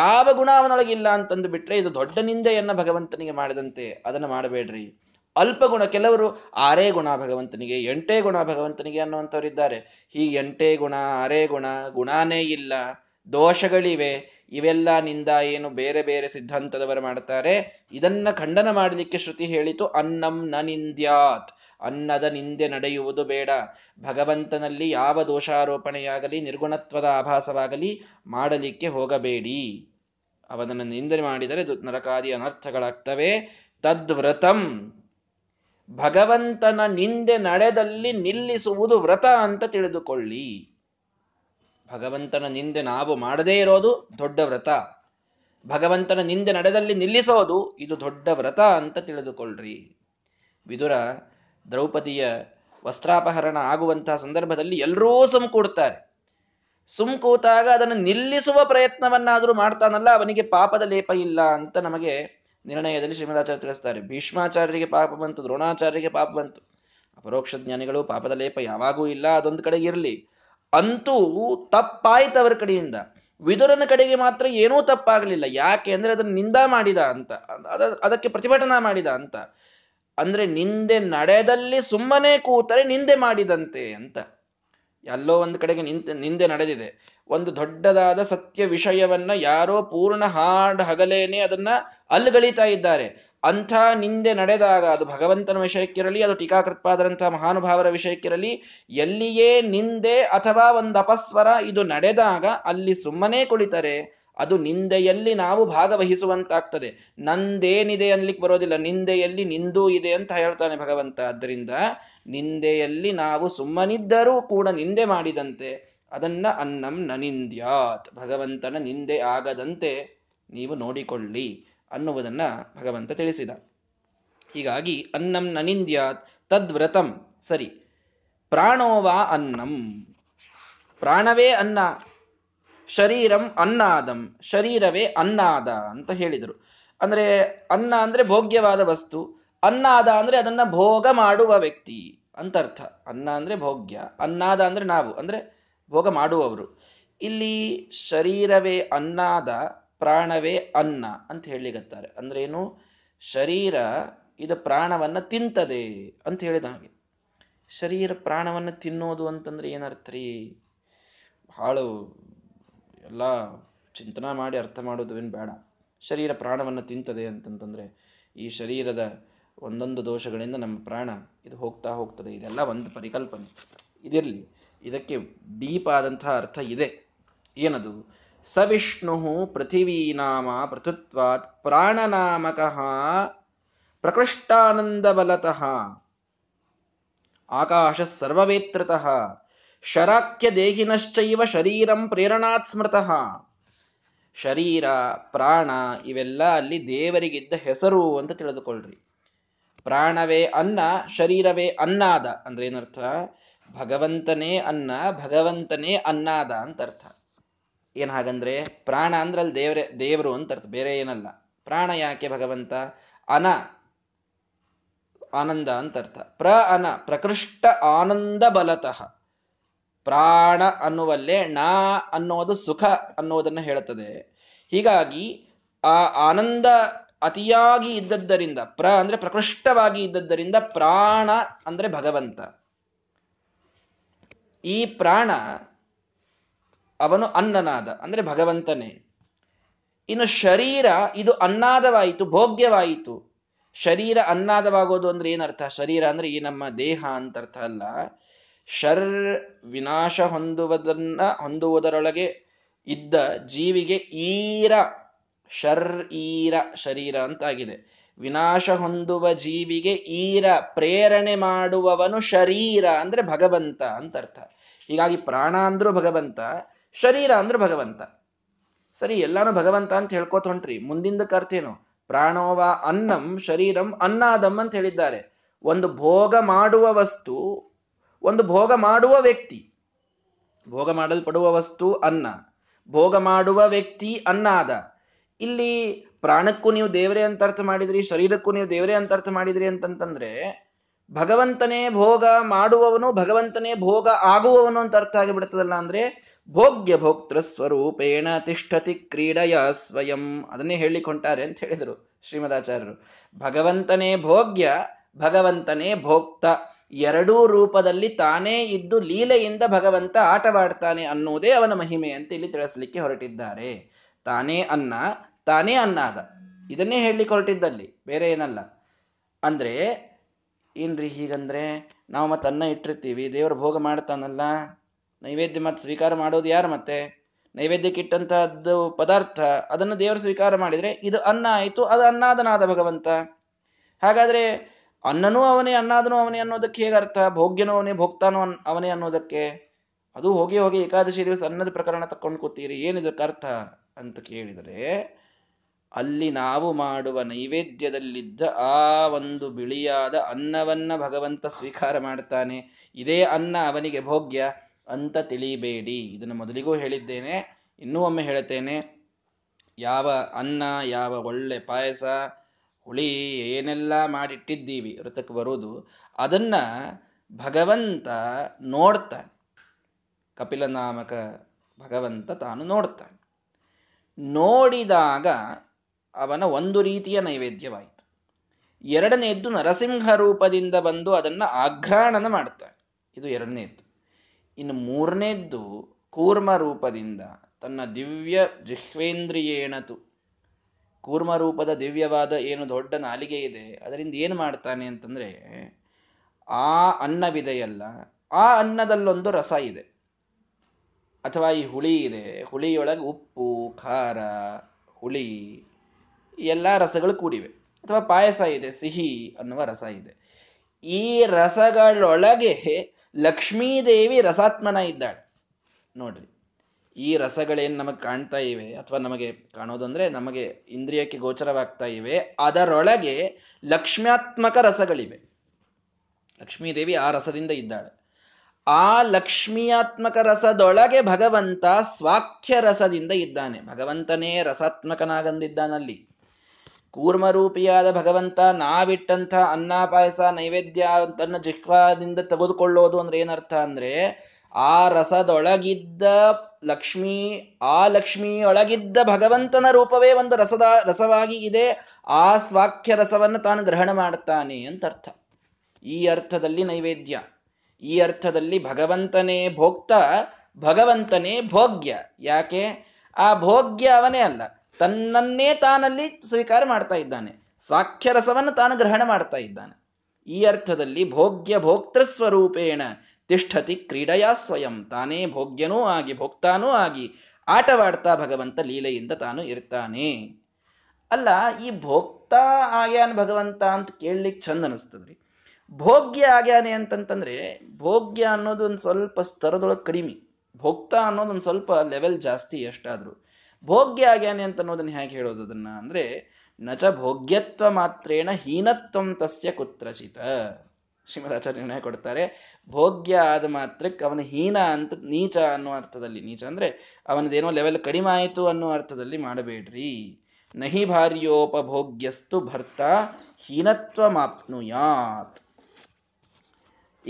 ಯಾವ ಗುಣ ಅವನೊಳಗಿಲ್ಲ ಅಂತಂದು ಬಿಟ್ರೆ ಇದು ದೊಡ್ಡ ನಿಂದೆಯನ್ನ ಭಗವಂತನಿಗೆ ಮಾಡದಂತೆ, ಅದನ್ನು ಮಾಡಬೇಡ್ರಿ. ಅಲ್ಪ ಗುಣ, ಕೆಲವರು ಆರೇ ಗುಣ ಭಗವಂತನಿಗೆ, ಎಂಟೇ ಗುಣ ಭಗವಂತನಿಗೆ ಅನ್ನುವಂಥವರಿದ್ದಾರೆ. ಈ ಎಂಟೇ ಗುಣ, ಆರೇ ಗುಣ, ಗುಣಾನೇ ಇಲ್ಲ, ದೋಷಗಳಿವೆ, ಇವೆಲ್ಲ ನಿಂದ ಏನು ಬೇರೆ ಬೇರೆ ಸಿದ್ಧಾಂತದವರು ಮಾಡ್ತಾರೆ. ಇದನ್ನ ಖಂಡನ ಮಾಡಲಿಕ್ಕೆ ಶ್ರುತಿ ಹೇಳಿತು, ಅನ್ನಂ ನ ನಿಂದ್ಯಾತ್, ಅನ್ನದ ನಿಂದೆ ನಡೆಯುವುದು ಬೇಡ. ಭಗವಂತನಲ್ಲಿ ಯಾವ ದೋಷಾರೋಪಣೆಯಾಗಲಿ, ನಿರ್ಗುಣತ್ವದ ಆಭಾಸವಾಗಲಿ ಮಾಡಲಿಕ್ಕೆ ಹೋಗಬೇಡಿ. ಅವನನ್ನು ನಿಂದನೆ ಮಾಡಿದರೆ ನರಕಾದಿ ಅನರ್ಥಗಳಾಗ್ತವೆ. ತದ್ವ್ರತಂ, ಭಗವಂತನ ನಿಂದೆ ನಡೆದಲ್ಲಿ ನಿಲ್ಲಿಸುವುದು ವ್ರತ ಅಂತ ತಿಳಿದುಕೊಳ್ಳಿ. ಭಗವಂತನ ನಿಂದೆ ನಾವು ಮಾಡದೇ ಇರೋದು ದೊಡ್ಡ ವ್ರತ. ಭಗವಂತನ ನಿಂದೆ ನಡೆದಲ್ಲಿ ನಿಲ್ಲಿಸೋದು ಇದು ದೊಡ್ಡ ವ್ರತ ಅಂತ ತಿಳಿದುಕೊಳ್ಳ್ರಿ. ವಿದುರ ದ್ರೌಪದಿಯ ವಸ್ತ್ರಾಪಹರಣ ಆಗುವಂತಹ ಸಂದರ್ಭದಲ್ಲಿ ಎಲ್ಲರೂ ಸುಮ್ಕೂಡ್ತಾರೆ. ಸುಮ್ಕೂತಾಗ ಅದನ್ನು ನಿಲ್ಲಿಸುವ ಪ್ರಯತ್ನವನ್ನಾದರೂ ಮಾಡ್ತಾನಲ್ಲ, ಅವನಿಗೆ ಪಾಪದ ಲೇಪ ಇಲ್ಲ ಅಂತ ನಮಗೆ ನಿರ್ಣಯದಲ್ಲಿ ಶ್ರೀಮದಾಚಾರ್ಯ ತಿಳಿಸ್ತಾರೆ. ಭೀಷ್ಮಾಚಾರ್ಯರಿಗೆ ಪಾಪ ಬಂತು, ದ್ರೋಣಾಚಾರ್ಯರಿಗೆ ಪಾಪ ಬಂತು. ಅಪರೋಕ್ಷ ಜ್ಞಾನಿಗಳು ಪಾಪದ ಲೇಪ ಯಾವಾಗೂ ಇಲ್ಲ, ಅದೊಂದು ಕಡೆಗೆ ಇರಲಿ. ಅಂತೂ ತಪ್ಪಾಯ್ತು ಅವರ ಕಡೆಯಿಂದ, ವಿದುರನ ಕಡೆಗೆ ಮಾತ್ರ ಏನೂ ತಪ್ಪಾಗಲಿಲ್ಲ. ಯಾಕೆ ಅಂದರೆ ಅದನ್ನು ನಿಂದ ಮಾಡಿದ ಅಂತ, ಅದ ಅದಕ್ಕೆ ಪ್ರತಿಭಟನಾ ಮಾಡಿದ ಅಂತ. ಅಂದರೆ ನಿಂದೆ ನಡೆದಲ್ಲಿ ಸುಮ್ಮನೆ ಕೂತರೆ ನಿಂದೆ ಮಾಡಿದಂತೆ ಅಂತ. ಎಲ್ಲೋ ಒಂದು ಕಡೆಗೆ ನಿಂತೆ ನಿಂದೆ ನಡೆದಿದೆ, ಒಂದು ದೊಡ್ಡದಾದ ಸತ್ಯ ವಿಷಯವನ್ನ ಯಾರೋ ಪೂರ್ಣ ಹಾಡ್ ಹಗಲೇನೆ ಅದನ್ನ ಅಲ್ಲುಗಳಿತಾ ಇದ್ದಾರೆ. ಅಂಥ ನಿಂದೆ ನಡೆದಾಗ ಅದು ಭಗವಂತನ ವಿಷಯಕ್ಕಿರಲಿ, ಅದು ಟೀಕಾಕೃತ್ಪಾದರಂತಹ ಮಹಾನುಭಾವರ ವಿಷಯಕ್ಕಿರಲಿ, ಎಲ್ಲಿಯೇ ನಿಂದೆ ಅಥವಾ ಒಂದು ಅಪಸ್ವರ ಇದು ನಡೆದಾಗ ಅಲ್ಲಿ ಸುಮ್ಮನೆ ಕುಳಿತರೆ ಅದು ನಿಂದೆಯಲ್ಲಿ ನಾವು ಭಾಗವಹಿಸುವಂತಾಗ್ತದೆ. ನಂದೇನಿದೆ ಅನ್ಲಿಕ್ಕೆ ಬರೋದಿಲ್ಲ, ನಿಂದೆಯಲ್ಲಿ ನಿಂದೂ ಇದೆ ಅಂತ ಹೇಳ್ತಾನೆ ಭಗವಂತ. ಆದ್ದರಿಂದ ನಿಂದೆಯಲ್ಲಿ ನಾವು ಸುಮ್ಮನಿದ್ದರೂ ಕೂಡ ನಿಂದೆ ಮಾಡಿದಂತೆ, ಅದನ್ನ ಅನ್ನಂ ನನಿಂದ್ಯಾತ್, ಭಗವಂತನ ನಿಂದೆ ಆಗದಂತೆ ನೀವು ನೋಡಿಕೊಳ್ಳಿ ಅನ್ನುವುದನ್ನ ಭಗವಂತ ತಿಳಿಸಿದ. ಹೀಗಾಗಿ ಅನ್ನಂ ನನಿಂದ್ಯಾತ್ ತದ್ವ್ರತಂ. ಸರಿ, ಪ್ರಾಣೋವಾ ಅನ್ನಂ, ಪ್ರಾಣವೇ ಅನ್ನ, ಶರೀರಂ ಅನ್ನಾದಂ, ಶರೀರವೇ ಅನ್ನಾದ ಅಂತ ಹೇಳಿದರು. ಅಂದ್ರೆ ಅನ್ನ ಅಂದ್ರೆ ಭೋಗ್ಯವಾದ ವಸ್ತು, ಅನ್ನಾದ ಅಂದ್ರೆ ಅದನ್ನ ಭೋಗ ಮಾಡುವ ವ್ಯಕ್ತಿ ಅಂತ ಅರ್ಥ. ಅನ್ನ ಅಂದ್ರೆ ಭೋಗ್ಯ, ಅನ್ನಾದ ಅಂದ್ರೆ ನಾವು, ಅಂದ್ರೆ ಭೋಗ ಮಾಡುವವರು. ಇಲ್ಲಿ ಶರೀರವೇ ಅನ್ನಾದ, ಪ್ರಾಣವೇ ಅನ್ನ ಅಂತ ಹೇಳಿಗತ್ತಾರೆ. ಅಂದ್ರೆ ಏನು, ಶರೀರ ಇದು ಪ್ರಾಣವನ್ನ ತಿಂತದೆ ಅಂತ ಹೇಳಿದ ಹಾಗೆ. ಶರೀರ ಪ್ರಾಣವನ್ನ ತಿನ್ನೋದು ಅಂತಂದ್ರೆ ಏನರ್ಥರಿ, ಬಹಳ ಎಲ್ಲ ಚಿಂತನೆ ಮಾಡಿ ಅರ್ಥ ಮಾಡೋದು ಏನು ಬೇಡ. ಶರೀರ ಪ್ರಾಣವನ್ನು ತಿಂತದೆ ಅಂತಂತಂದರೆ ಈ ಶರೀರದ ಒಂದೊಂದು ದೋಷಗಳಿಂದ ನಮ್ಮ ಪ್ರಾಣ ಇದು ಹೋಗ್ತಾ ಹೋಗ್ತದೆ, ಇದೆಲ್ಲ ಒಂದು ಪರಿಕಲ್ಪನೆ. ಇದಿರಲಿ, ಇದಕ್ಕೆ ಡೀಪ್ ಆದಂತಹ ಅರ್ಥ ಇದೆ. ಏನದು? ಸ ವಿಷ್ಣು ಪೃಥಿವೀನಾಮ ಪೃಥುತ್ವಾತ್ ಪ್ರಾಣನಾಮಕಃ ಪ್ರಕೃಷ್ಟಾನಂದಬಲತಃ ಆಕಾಶ ಸರ್ವವೇತ್ರತಃ ಶರಾಖ್ಯ ದೇಹಿನಶ್ಚೈವ ಶರೀರಂ ಪ್ರೇರಣಾತ್ ಸ್ಮೃತಃ. ಶರೀರ, ಪ್ರಾಣ ಇವೆಲ್ಲ ಅಲ್ಲಿ ದೇವರಿಗಿದ್ದ ಹೆಸರು ಅಂತ ತಿಳಿದುಕೊಳ್ಳ್ರಿ. ಪ್ರಾಣವೇ ಅನ್ನ, ಶರೀರವೇ ಅನ್ನಾದ ಅಂದ್ರೆ ಏನರ್ಥ? ಭಗವಂತನೇ ಅನ್ನ, ಭಗವಂತನೇ ಅನ್ನಾದ ಅಂತ ಅರ್ಥ. ಏನ್ ಹಾಗಂದ್ರೆ ಪ್ರಾಣ ಅಂದ್ರೆ ಅಲ್ಲಿ ದೇವರೇ ದೇವರು ಅಂತ ಅರ್ಥ, ಬೇರೆ ಏನಲ್ಲ. ಪ್ರಾಣ ಯಾಕೆ ಭಗವಂತ? ಅನ ಆನಂದ ಅಂತ ಅರ್ಥ. ಪ್ರ ಅನ ಪ್ರಕೃಷ್ಟ ಆನಂದ ಬಲತಃ. ಪ್ರಾಣ ಅನ್ನುವಲ್ಲೇ ನಾ ಅನ್ನೋದು ಸುಖ ಅನ್ನೋದನ್ನು ಹೇಳುತ್ತದೆ. ಹೀಗಾಗಿ ಆ ಆನಂದ ಅತಿಯಾಗಿ ಇದ್ದದ್ದರಿಂದ, ಪ್ರ ಅಂದ್ರೆ ಪ್ರಕೃಷ್ಟವಾಗಿ ಇದ್ದದ್ದರಿಂದ ಪ್ರಾಣ ಅಂದ್ರೆ ಭಗವಂತ. ಈ ಪ್ರಾಣ ಅವನು ಅನ್ನನಾದ ಅಂದ್ರೆ ಭಗವಂತನೇ. ಇನ್ನು ಶರೀರ ಇದು ಅನ್ನಾದವಾಯಿತು, ಭೋಗ್ಯವಾಯಿತು. ಶರೀರ ಅನ್ನಾದವಾಗೋದು ಅಂದ್ರೆ ಏನರ್ಥ? ಶರೀರ ಅಂದ್ರೆ ಈ ನಮ್ಮ ದೇಹ ಅಂತ ಅರ್ಥ ಅಲ್ಲ. ಶರ್ ವಿನಾಶ ಹೊಂದುವುದನ್ನ ಹೊಂದುವುದರೊಳಗೆ ಇದ್ದ ಜೀವಿಗೆ ಈರ, ಶರ್ ಈರ ಶರೀರ ಅಂತಾಗಿದೆ. ವಿನಾಶ ಹೊಂದುವ ಜೀವಿಗೆ ಈರ, ಪ್ರೇರಣೆ ಮಾಡುವವನು ಶರೀರ ಅಂದ್ರೆ ಭಗವಂತ ಅಂತ ಅರ್ಥ. ಹೀಗಾಗಿ ಪ್ರಾಣ ಅಂದ್ರೂ ಭಗವಂತ, ಶರೀರ ಅಂದ್ರೂ ಭಗವಂತ. ಸರಿ, ಎಲ್ಲಾನು ಭಗವಂತ ಅಂತ ಹೇಳ್ಕೋತ ಹೊಂಟ್ರಿ, ಮುಂದಿಂದಕ್ಕೆ ಅರ್ಥ ಏನು? ಪ್ರಾಣೋವ ಅನ್ನಂ ಶರೀರಂ ಅನ್ನಾದಂ ಅಂತ ಹೇಳಿದ್ದಾರೆ. ಒಂದು ಭೋಗ ಮಾಡುವ ವಸ್ತು, ಒಂದು ಭೋಗ ಮಾಡುವ ವ್ಯಕ್ತಿ. ಭೋಗ ಮಾಡಲ್ಪಡುವ ವಸ್ತು ಅನ್ನ, ಭೋಗ ಮಾಡುವ ವ್ಯಕ್ತಿ ಅನ್ನಾದ. ಇಲ್ಲಿ ಪ್ರಾಣಕ್ಕೂ ನೀವು ದೇವರೇ ಅಂತ ಅರ್ಥ ಮಾಡಿದ್ರಿ, ಶರೀರಕ್ಕೂ ನೀವು ದೇವರೇ ಅಂತ ಅರ್ಥ ಮಾಡಿದ್ರಿ ಅಂತಂತಂದ್ರೆ ಭಗವಂತನೇ ಭೋಗ ಮಾಡುವವನು ಭಗವಂತನೇ ಭೋಗ ಆಗುವವನು ಅಂತ ಅರ್ಥ ಆಗಿಬಿಡ್ತದಲ್ಲ. ಅಂದ್ರೆ ಭೋಗ್ಯ ಭೋಕ್ತೃ ಸ್ವರೂಪೇಣ ತಿಷ್ಠತಿ ಕ್ರೀಡೆಯ ಸ್ವಯಂ, ಅದನ್ನೇ ಹೇಳಿಕೊಂಟಾರೆ ಅಂತ ಹೇಳಿದರು ಶ್ರೀಮದಾಚಾರ್ಯರು. ಭಗವಂತನೇ ಭೋಗ್ಯ, ಭಗವಂತನೇ ಭೋಕ್ತ, ಎರಡೂ ರೂಪದಲ್ಲಿ ತಾನೇ ಇದ್ದು ಲೀಲೆಯಿಂದ ಭಗವಂತ ಆಟವಾಡ್ತಾನೆ ಅನ್ನುವುದೇ ಅವನ ಮಹಿಮೆ ಅಂತ ಇಲ್ಲಿ ತಿಳಿಸಲಿಕ್ಕೆ ಹೊರಟಿದ್ದಾರೆ. ತಾನೇ ಅನ್ನ, ತಾನೇ ಅನ್ನಾದ, ಇದನ್ನೇ ಹೇಳಲಿಕ್ಕೆ ಹೊರಟಿದ್ದಲ್ಲಿ, ಬೇರೆ ಏನಲ್ಲ. ಅಂದ್ರೆ ಏನ್ರಿ ಹೀಗಂದ್ರೆ, ನಾವು ಮತ್ತೆ ಅನ್ನ ಇಟ್ಟಿರ್ತೀವಿ, ದೇವರು ಭೋಗ ಮಾಡ್ತಾನಲ್ಲ, ನೈವೇದ್ಯ ಮತ್ತೆ ಸ್ವೀಕಾರ ಮಾಡೋದು ಯಾರು? ಮತ್ತೆ ನೈವೇದ್ಯಕ್ಕೆ ಇಟ್ಟಂತಹದ್ದು ಪದಾರ್ಥ ಅದನ್ನು ದೇವರು ಸ್ವೀಕಾರ ಮಾಡಿದರೆ ಇದು ಅನ್ನ ಆಯಿತು, ಅದು ಅನ್ನಾದನಾದ ಭಗವಂತ. ಹಾಗಾದರೆ ಅನ್ನನೂ ಅವನೇ, ಅನ್ನಾದನೂ ಅವನೇ ಅನ್ನೋದಕ್ಕೆ ಹೇಗರ್ಥ? ಭೋಗ್ಯನೂ ಅವನೇ, ಭೋಗ್ತಾನೋ ಅನ್ ಅವನೇ ಅನ್ನೋದಕ್ಕೆ? ಅದು ಹೋಗಿ ಹೋಗಿ ಏಕಾದಶಿ ದಿವಸ ಅನ್ನದ ಪ್ರಕರಣ ತಕ್ಕೊಂಡು ಕೂತೀರಿ, ಏನಿದಕ್ಕೆ ಅರ್ಥ ಅಂತ ಕೇಳಿದರೆ, ಅಲ್ಲಿ ನಾವು ಮಾಡುವ ನೈವೇದ್ಯದಲ್ಲಿದ್ದ ಆ ಒಂದು ಬಿಳಿಯಾದ ಅನ್ನವನ್ನು ಭಗವಂತ ಸ್ವೀಕಾರ ಮಾಡ್ತಾನೆ, ಇದೇ ಅನ್ನ ಅವನಿಗೆ ಭೋಗ್ಯ ಅಂತ ತಿಳಿಬೇಡಿ. ಇದನ್ನು ಮೊದಲಿಗೂ ಹೇಳಿದ್ದೇನೆ, ಇನ್ನೂ ಒಮ್ಮೆ ಹೇಳ್ತೇನೆ. ಯಾವ ಅನ್ನ, ಯಾವ ಒಳ್ಳೆ ಪಾಯಸ, ಹುಳಿ, ಏನೆಲ್ಲ ಮಾಡಿಟ್ಟಿದ್ದೀವಿ ವ್ರತಕ್ಕೆ ಬರೋದು, ಅದನ್ನ ಭಗವಂತ ನೋಡ್ತಾನೆ. ಕಪಿಲನಾಮಕ ಭಗವಂತ ತಾನು ನೋಡ್ತಾನೆ. ನೋಡಿದಾಗ ಅವನ ಒಂದು ರೀತಿಯ ನೈವೇದ್ಯವಾಯಿತು. ಎರಡನೆಯದ್ದು, ನರಸಿಂಹ ರೂಪದಿಂದ ಬಂದು ಅದನ್ನು ಆಘ್ರಾಣನ ಮಾಡ್ತಾನೆ, ಇದು ಎರಡನೆಯದ್ದು. ಇನ್ನು ಮೂರನೇದ್ದು, ಕೂರ್ಮ ರೂಪದಿಂದ ತನ್ನ ದಿವ್ಯ ಜಿಹ್ವೇಂದ್ರಿಯೇಣತು, ಕೂರ್ಮ ರೂಪದ ದಿವ್ಯವಾದ ಏನು ದೊಡ್ಡ ನಾಲಿಗೆ ಇದೆ ಅದರಿಂದ ಏನು ಮಾಡ್ತಾನೆ ಅಂತಂದರೆ, ಆ ಅನ್ನವಿದೆಯಲ್ಲ, ಆ ಅನ್ನದಲ್ಲೊಂದು ರಸ ಇದೆ, ಅಥವಾ ಈ ಹುಳಿ ಇದೆ, ಹುಳಿಯೊಳಗೆ ಉಪ್ಪು, ಖಾರ, ಹುಳಿ ಎಲ್ಲ ರಸಗಳು ಕೂಡಿವೆ, ಅಥವಾ ಪಾಯಸ ಇದೆ, ಸಿಹಿ ಅನ್ನುವ ರಸ ಇದೆ. ಈ ರಸಗಳೊಳಗೆ ಲಕ್ಷ್ಮೀದೇವಿ ರಸಾತ್ಮನ ಇದ್ದಾಳೆ ನೋಡ್ರಿ. ಈ ರಸಗಳೇನು ನಮಗೆ ಕಾಣ್ತಾ ಇವೆ, ಅಥವಾ ನಮಗೆ ಕಾಣೋದು ಅಂದರೆ ನಮಗೆ ಇಂದ್ರಿಯಕ್ಕೆ ಗೋಚರವಾಗ್ತಾ ಇವೆ, ಅದರೊಳಗೆ ಲಕ್ಷ್ಮ್ಯಾತ್ಮಕ ರಸಗಳಿವೆ. ಲಕ್ಷ್ಮೀದೇವಿ ಆ ರಸದಿಂದ ಇದ್ದಾಳೆ. ಆ ಲಕ್ಷ್ಮಿಯಾತ್ಮಕ ರಸದೊಳಗೆ ಭಗವಂತ ಸ್ವಾಖ್ಯ ರಸದಿಂದ ಇದ್ದಾನೆ. ಭಗವಂತನೇ ರಸಾತ್ಮಕನಾಗಂದಿದ್ದಾನಲ್ಲಿ. ಕೂರ್ಮರೂಪಿಯಾದ ಭಗವಂತ ನಾವಿಟ್ಟಂಥ ಅನ್ನ, ಪಾಯಸ, ನೈವೇದ್ಯ ತನ್ನ ಜಿಹ್ವಾದಿಂದ ತೆಗೆದುಕೊಳ್ಳೋದು ಅಂದ್ರೆ ಏನರ್ಥ ಅಂದ್ರೆ, ಆ ರಸದೊಳಗಿದ್ದ ಲಕ್ಷ್ಮೀ, ಆ ಲಕ್ಷ್ಮಿಯೊಳಗಿದ್ದ ಭಗವಂತನ ರೂಪವೇ ಒಂದು ರಸದ ರಸವಾಗಿ ಇದೆ. ಆ ಸ್ವಾಖ್ಯ ರಸವನ್ನು ತಾನು ಗ್ರಹಣ ಮಾಡ್ತಾನೆ ಅಂತ ಅರ್ಥ. ಈ ಅರ್ಥದಲ್ಲಿ ನೈವೇದ್ಯ, ಈ ಅರ್ಥದಲ್ಲಿ ಭಗವಂತನೇ ಭೋಕ್ತ, ಭಗವಂತನೇ ಭೋಗ್ಯ. ಯಾಕೆ? ಆ ಭೋಗ್ಯ ಅವನೇ ಅಲ್ಲ, ತನ್ನನ್ನೇ ತಾನಲ್ಲಿ ಸ್ವೀಕಾರ ಮಾಡ್ತಾ ಇದ್ದಾನೆ, ಸ್ವಾಖ್ಯ ರಸವನ್ನು ತಾನು ಗ್ರಹಣ ಮಾಡ್ತಾ ಇದ್ದಾನೆ. ಈ ಅರ್ಥದಲ್ಲಿ ಭೋಗ್ಯ ಭೋಕ್ತೃ ಸ್ವರೂಪೇಣ ತಿಷ್ಠತಿ ಕ್ರೀಡೆಯಾ ಸ್ವಯಂ, ತಾನೇ ಭೋಗ್ಯನೂ ಆಗಿ ಭೋಕ್ತಾನೂ ಆಗಿ ಆಟವಾಡ್ತಾ ಭಗವಂತ ಲೀಲೆಯಿಂದ ತಾನು ಇರ್ತಾನೆ. ಅಲ್ಲ, ಈ ಭೋಕ್ತಾ ಆಗ್ಯಾನ ಭಗವಂತ ಅಂತ ಕೇಳಲಿಕ್ಕೆ ಚಂದ ಅನಿಸ್ತದ್ರಿ. ಭೋಗ್ಯ ಆಗ್ಯಾನೆ ಅಂತಂತಂದ್ರೆ, ಭೋಗ್ಯ ಅನ್ನೋದು ಒಂದು ಸ್ವಲ್ಪ ಸ್ತರದೊಳಗೆ ಕಡಿಮೆ, ಭೋಕ್ತಾ ಅನ್ನೋದೊಂದು ಸ್ವಲ್ಪ ಲೆವೆಲ್ ಜಾಸ್ತಿ ಎಷ್ಟಾದ್ರು. ಭೋಗ್ಯ ಆಗ್ಯಾನೆ ಅಂತ ಅನ್ನೋದನ್ನ ಹೇಗೆ ಹೇಳೋದು ಅದನ್ನ ಅಂದ್ರೆ, ನಚ ಭೋಗ್ಯತ್ವ ಮಾತ್ರೇಣ ಹೀನತ್ವಂ ತಸ್ಯ ಕುತ್ರಚಿತ. ಶ್ರೀಮದಾಚಾರ್ಯನ ಕೊಡ್ತಾರೆ, ಭೋಗ್ಯ ಆದ ಮಾತ್ರಕ್ಕೆ ಅವನ ಹೀನ ಅಂತ, ನೀಚ ಅನ್ನೋ ಅರ್ಥದಲ್ಲಿ, ನೀಚ ಅಂದ್ರೆ ಅವನದೇನೋ ಲೆವೆಲ್ ಕಡಿಮೆ ಆಯಿತು ಅನ್ನೋ ಅರ್ಥದಲ್ಲಿ ಮಾಡಬೇಡ್ರಿ. ನಹಿ ಭಾರ್ಯೋಪಭೋಗ್ಯಸ್ತು ಭರ್ತಾ ಹೀನತ್ವಮಾಪ್ನುಯಾತ್.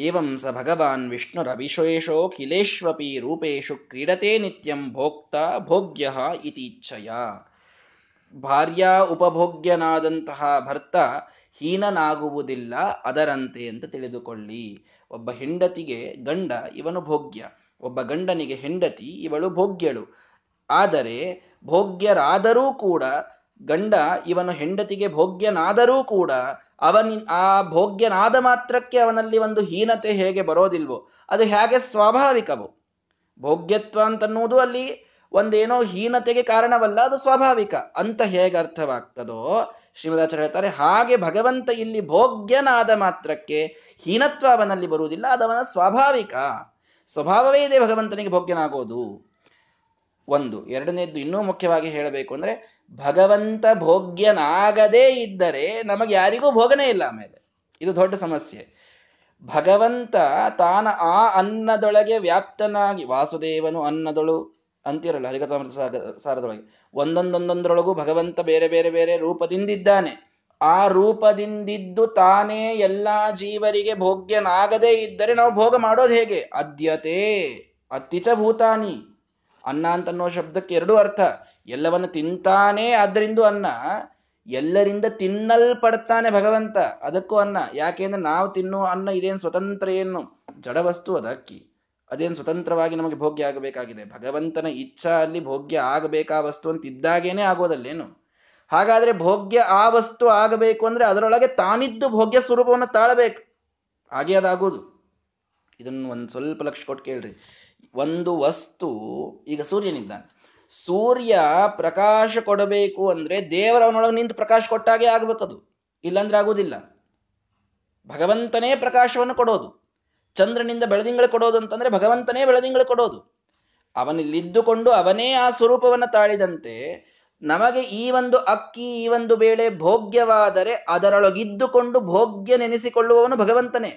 ಏವಂ ಸ ಭಗವಾನ್ ವಿಷ್ಣುರವಿಶೇಷೋ ಖಿಲೇಶ್ವಪಿ ರೂಪೇಶು ಕ್ರೀಡತೆ ನಿತ್ಯಂ ಭೋಕ್ತಾ ಭೋಗ್ಯ ಇತೀಚ್ಛಯಾ. ಭಾರ್ಯಾ ಉಪಭೋಗ್ಯನಾದಂತಹ ಭರ್ತ ಹೀನನಾಗುವುದಿಲ್ಲ ಅದರಂತೆ ಅಂತ ತಿಳಿದುಕೊಳ್ಳಿ. ಒಬ್ಬ ಹೆಂಡತಿಗೆ ಗಂಡ, ಇವನು ಭೋಗ್ಯ. ಒಬ್ಬ ಗಂಡನಿಗೆ ಹೆಂಡತಿ, ಇವಳು ಭೋಗ್ಯಳು. ಆದರೆ ಭೋಗ್ಯರಾದರೂ ಕೂಡ, ಗಂಡ ಇವನು ಹೆಂಡತಿಗೆ ಭೋಗ್ಯನಾದರೂ ಕೂಡ, ಅವನಿ ಆ ಭೋಗ್ಯನಾದ ಮಾತ್ರಕ್ಕೆ ಅವನಲ್ಲಿ ಒಂದು ಹೀನತೆ ಹೇಗೆ ಬರೋದಿಲ್ವೋ ಅದು ಹೇಗೆ ಸ್ವಾಭಾವಿಕವೋ. ಭೋಗ್ಯತ್ವ ಅಂತನ್ನುವುದು ಅಲ್ಲಿ ಒಂದೇನೋ ಹೀನತೆಗೆ ಕಾರಣವಲ್ಲ, ಅದು ಸ್ವಾಭಾವಿಕ ಅಂತ ಹೇಗೆ ಅರ್ಥವಾಗ್ತದೋ ಶ್ರೀಮದಾಚಾರ್ಯ ಹೇಳ್ತಾರೆ, ಹಾಗೆ ಭಗವಂತ ಇಲ್ಲಿ ಭೋಗ್ಯನಾದ ಮಾತ್ರಕ್ಕೆ ಹೀನತ್ವ ಅವನಲ್ಲಿ ಬರುವುದಿಲ್ಲ, ಅದು ಅವನ ಸ್ವಾಭಾವಿಕ ಸ್ವಭಾವವೇ ಇದೆ ಭಗವಂತನಿಗೆ ಭೋಗ್ಯನಾಗೋದು. ಒಂದು. ಎರಡನೇದ್ದು ಇನ್ನೂ ಮುಖ್ಯವಾಗಿ ಹೇಳಬೇಕು ಅಂದ್ರೆ, ಭಗವಂತ ಭೋಗ್ಯನಾಗದೇ ಇದ್ದರೆ ನಮಗೆ ಯಾರಿಗೂ ಭೋಗನೇ ಇಲ್ಲ. ಆಮೇಲೆ ಇದು ದೊಡ್ಡ ಸಮಸ್ಯೆ. ಭಗವಂತ ತಾನ ಆ ಅನ್ನದೊಳಗೆ ವ್ಯಾಪ್ತನಾಗಿ, ವಾಸುದೇವನು ಅನ್ನದೊಳು, ಅಂತಿರಲ್ಲ ಹರಿಕಥಾಮೃತ ಸಾರದೊಳಗೆ. ಒಂದೊಂದೊಂದೊಂದರೊಳಗೂ ಭಗವಂತ ಬೇರೆ ಬೇರೆ ಬೇರೆ ರೂಪದಿಂದಿದ್ದಾನೆ. ಆ ರೂಪದಿಂದಿದ್ದು ತಾನೇ ಎಲ್ಲ ಜೀವರಿಗೆ ಭೋಗ್ಯನಾಗದೇ ಇದ್ದರೆ ನಾವು ಭೋಗ ಮಾಡೋದು ಹೇಗೆ? ಅದ್ಯತೆ ಅತಿಚ ಭೂತಾನಿ. ಅನ್ನ ಅಂತನ್ನೋ ಶಬ್ದಕ್ಕೆ ಎರಡು ಅರ್ಥ. ಎಲ್ಲವನ್ನು ತಿಂತಾನೆ, ಆದ್ರಿಂದೂ ಅನ್ನ. ಎಲ್ಲರಿಂದ ತಿನ್ನಲ್ಪಡ್ತಾನೆ ಭಗವಂತ, ಅದಕ್ಕೂ ಅನ್ನ. ಯಾಕೆಂದ್ರೆ ನಾವು ತಿನ್ನುವ ಅನ್ನ ಇದೇನು ಸ್ವತಂತ್ರ, ಏನು ಜಡವಸ್ತು ಅದಕ್ಕಿ, ಅದೇನು ಸ್ವತಂತ್ರವಾಗಿ ನಮಗೆ ಭೋಗ್ಯ ಆಗಬೇಕಾಗಿದೆ? ಭಗವಂತನ ಇಚ್ಛಾ ಅಲ್ಲಿ ಭೋಗ್ಯ ಆಗಬೇಕಾ ವಸ್ತು ಅಂತ ಇದ್ದಾಗೇನೆ ಆಗೋದಲ್ಲೇನು? ಹಾಗಾದ್ರೆ ಭೋಗ್ಯ ಆ ವಸ್ತು ಆಗಬೇಕು ಅಂದ್ರೆ ಅದರೊಳಗೆ ತಾನಿದ್ದು ಭೋಗ್ಯ ಸ್ವರೂಪವನ್ನು ತಾಳಬೇಕು, ಹಾಗೆ ಅದಾಗೋದು. ಇದನ್ನು ಒಂದು ಸ್ವಲ್ಪ ಲಕ್ಷ ಕೊಟ್ಟು ಕೇಳ್ರಿ. ಒಂದು ವಸ್ತು, ಈಗ ಸೂರ್ಯನಿದ್ದಾನೆ, ಸೂರ್ಯ ಪ್ರಕಾಶ ಕೊಡಬೇಕು ಅಂದ್ರೆ ದೇವರ ಅವನೊಳಗೆ ನಿಂತು ಪ್ರಕಾಶ ಕೊಟ್ಟಾಗೆ ಆಗ್ಬೇಕದು, ಇಲ್ಲಾಂದ್ರೆ ಆಗೋದಿಲ್ಲ. ಭಗವಂತನೇ ಪ್ರಕಾಶವನ್ನು ಕೊಡೋದು. ಚಂದ್ರನಿಂದ ಬೆಳದಿಂಗಳು ಕೊಡೋದು ಅಂತಂದ್ರೆ ಭಗವಂತನೇ ಬೆಳದಿಂಗಳು ಕೊಡೋದು. ಅವನಲ್ಲಿದ್ದುಕೊಂಡು ಅವನೇ ಆ ಸ್ವರೂಪವನ್ನು ತಾಳಿದಂತೆ ನಮಗೆ ಈ ಒಂದು ಅಕ್ಕಿ, ಈ ಒಂದು ಬೇಳೆ ಭೋಗ್ಯವಾದರೆ ಅದರೊಳಗಿದ್ದುಕೊಂಡು ಭೋಗ್ಯ ನೆನೆಸಿಕೊಳ್ಳುವವನು ಭಗವಂತನೇ.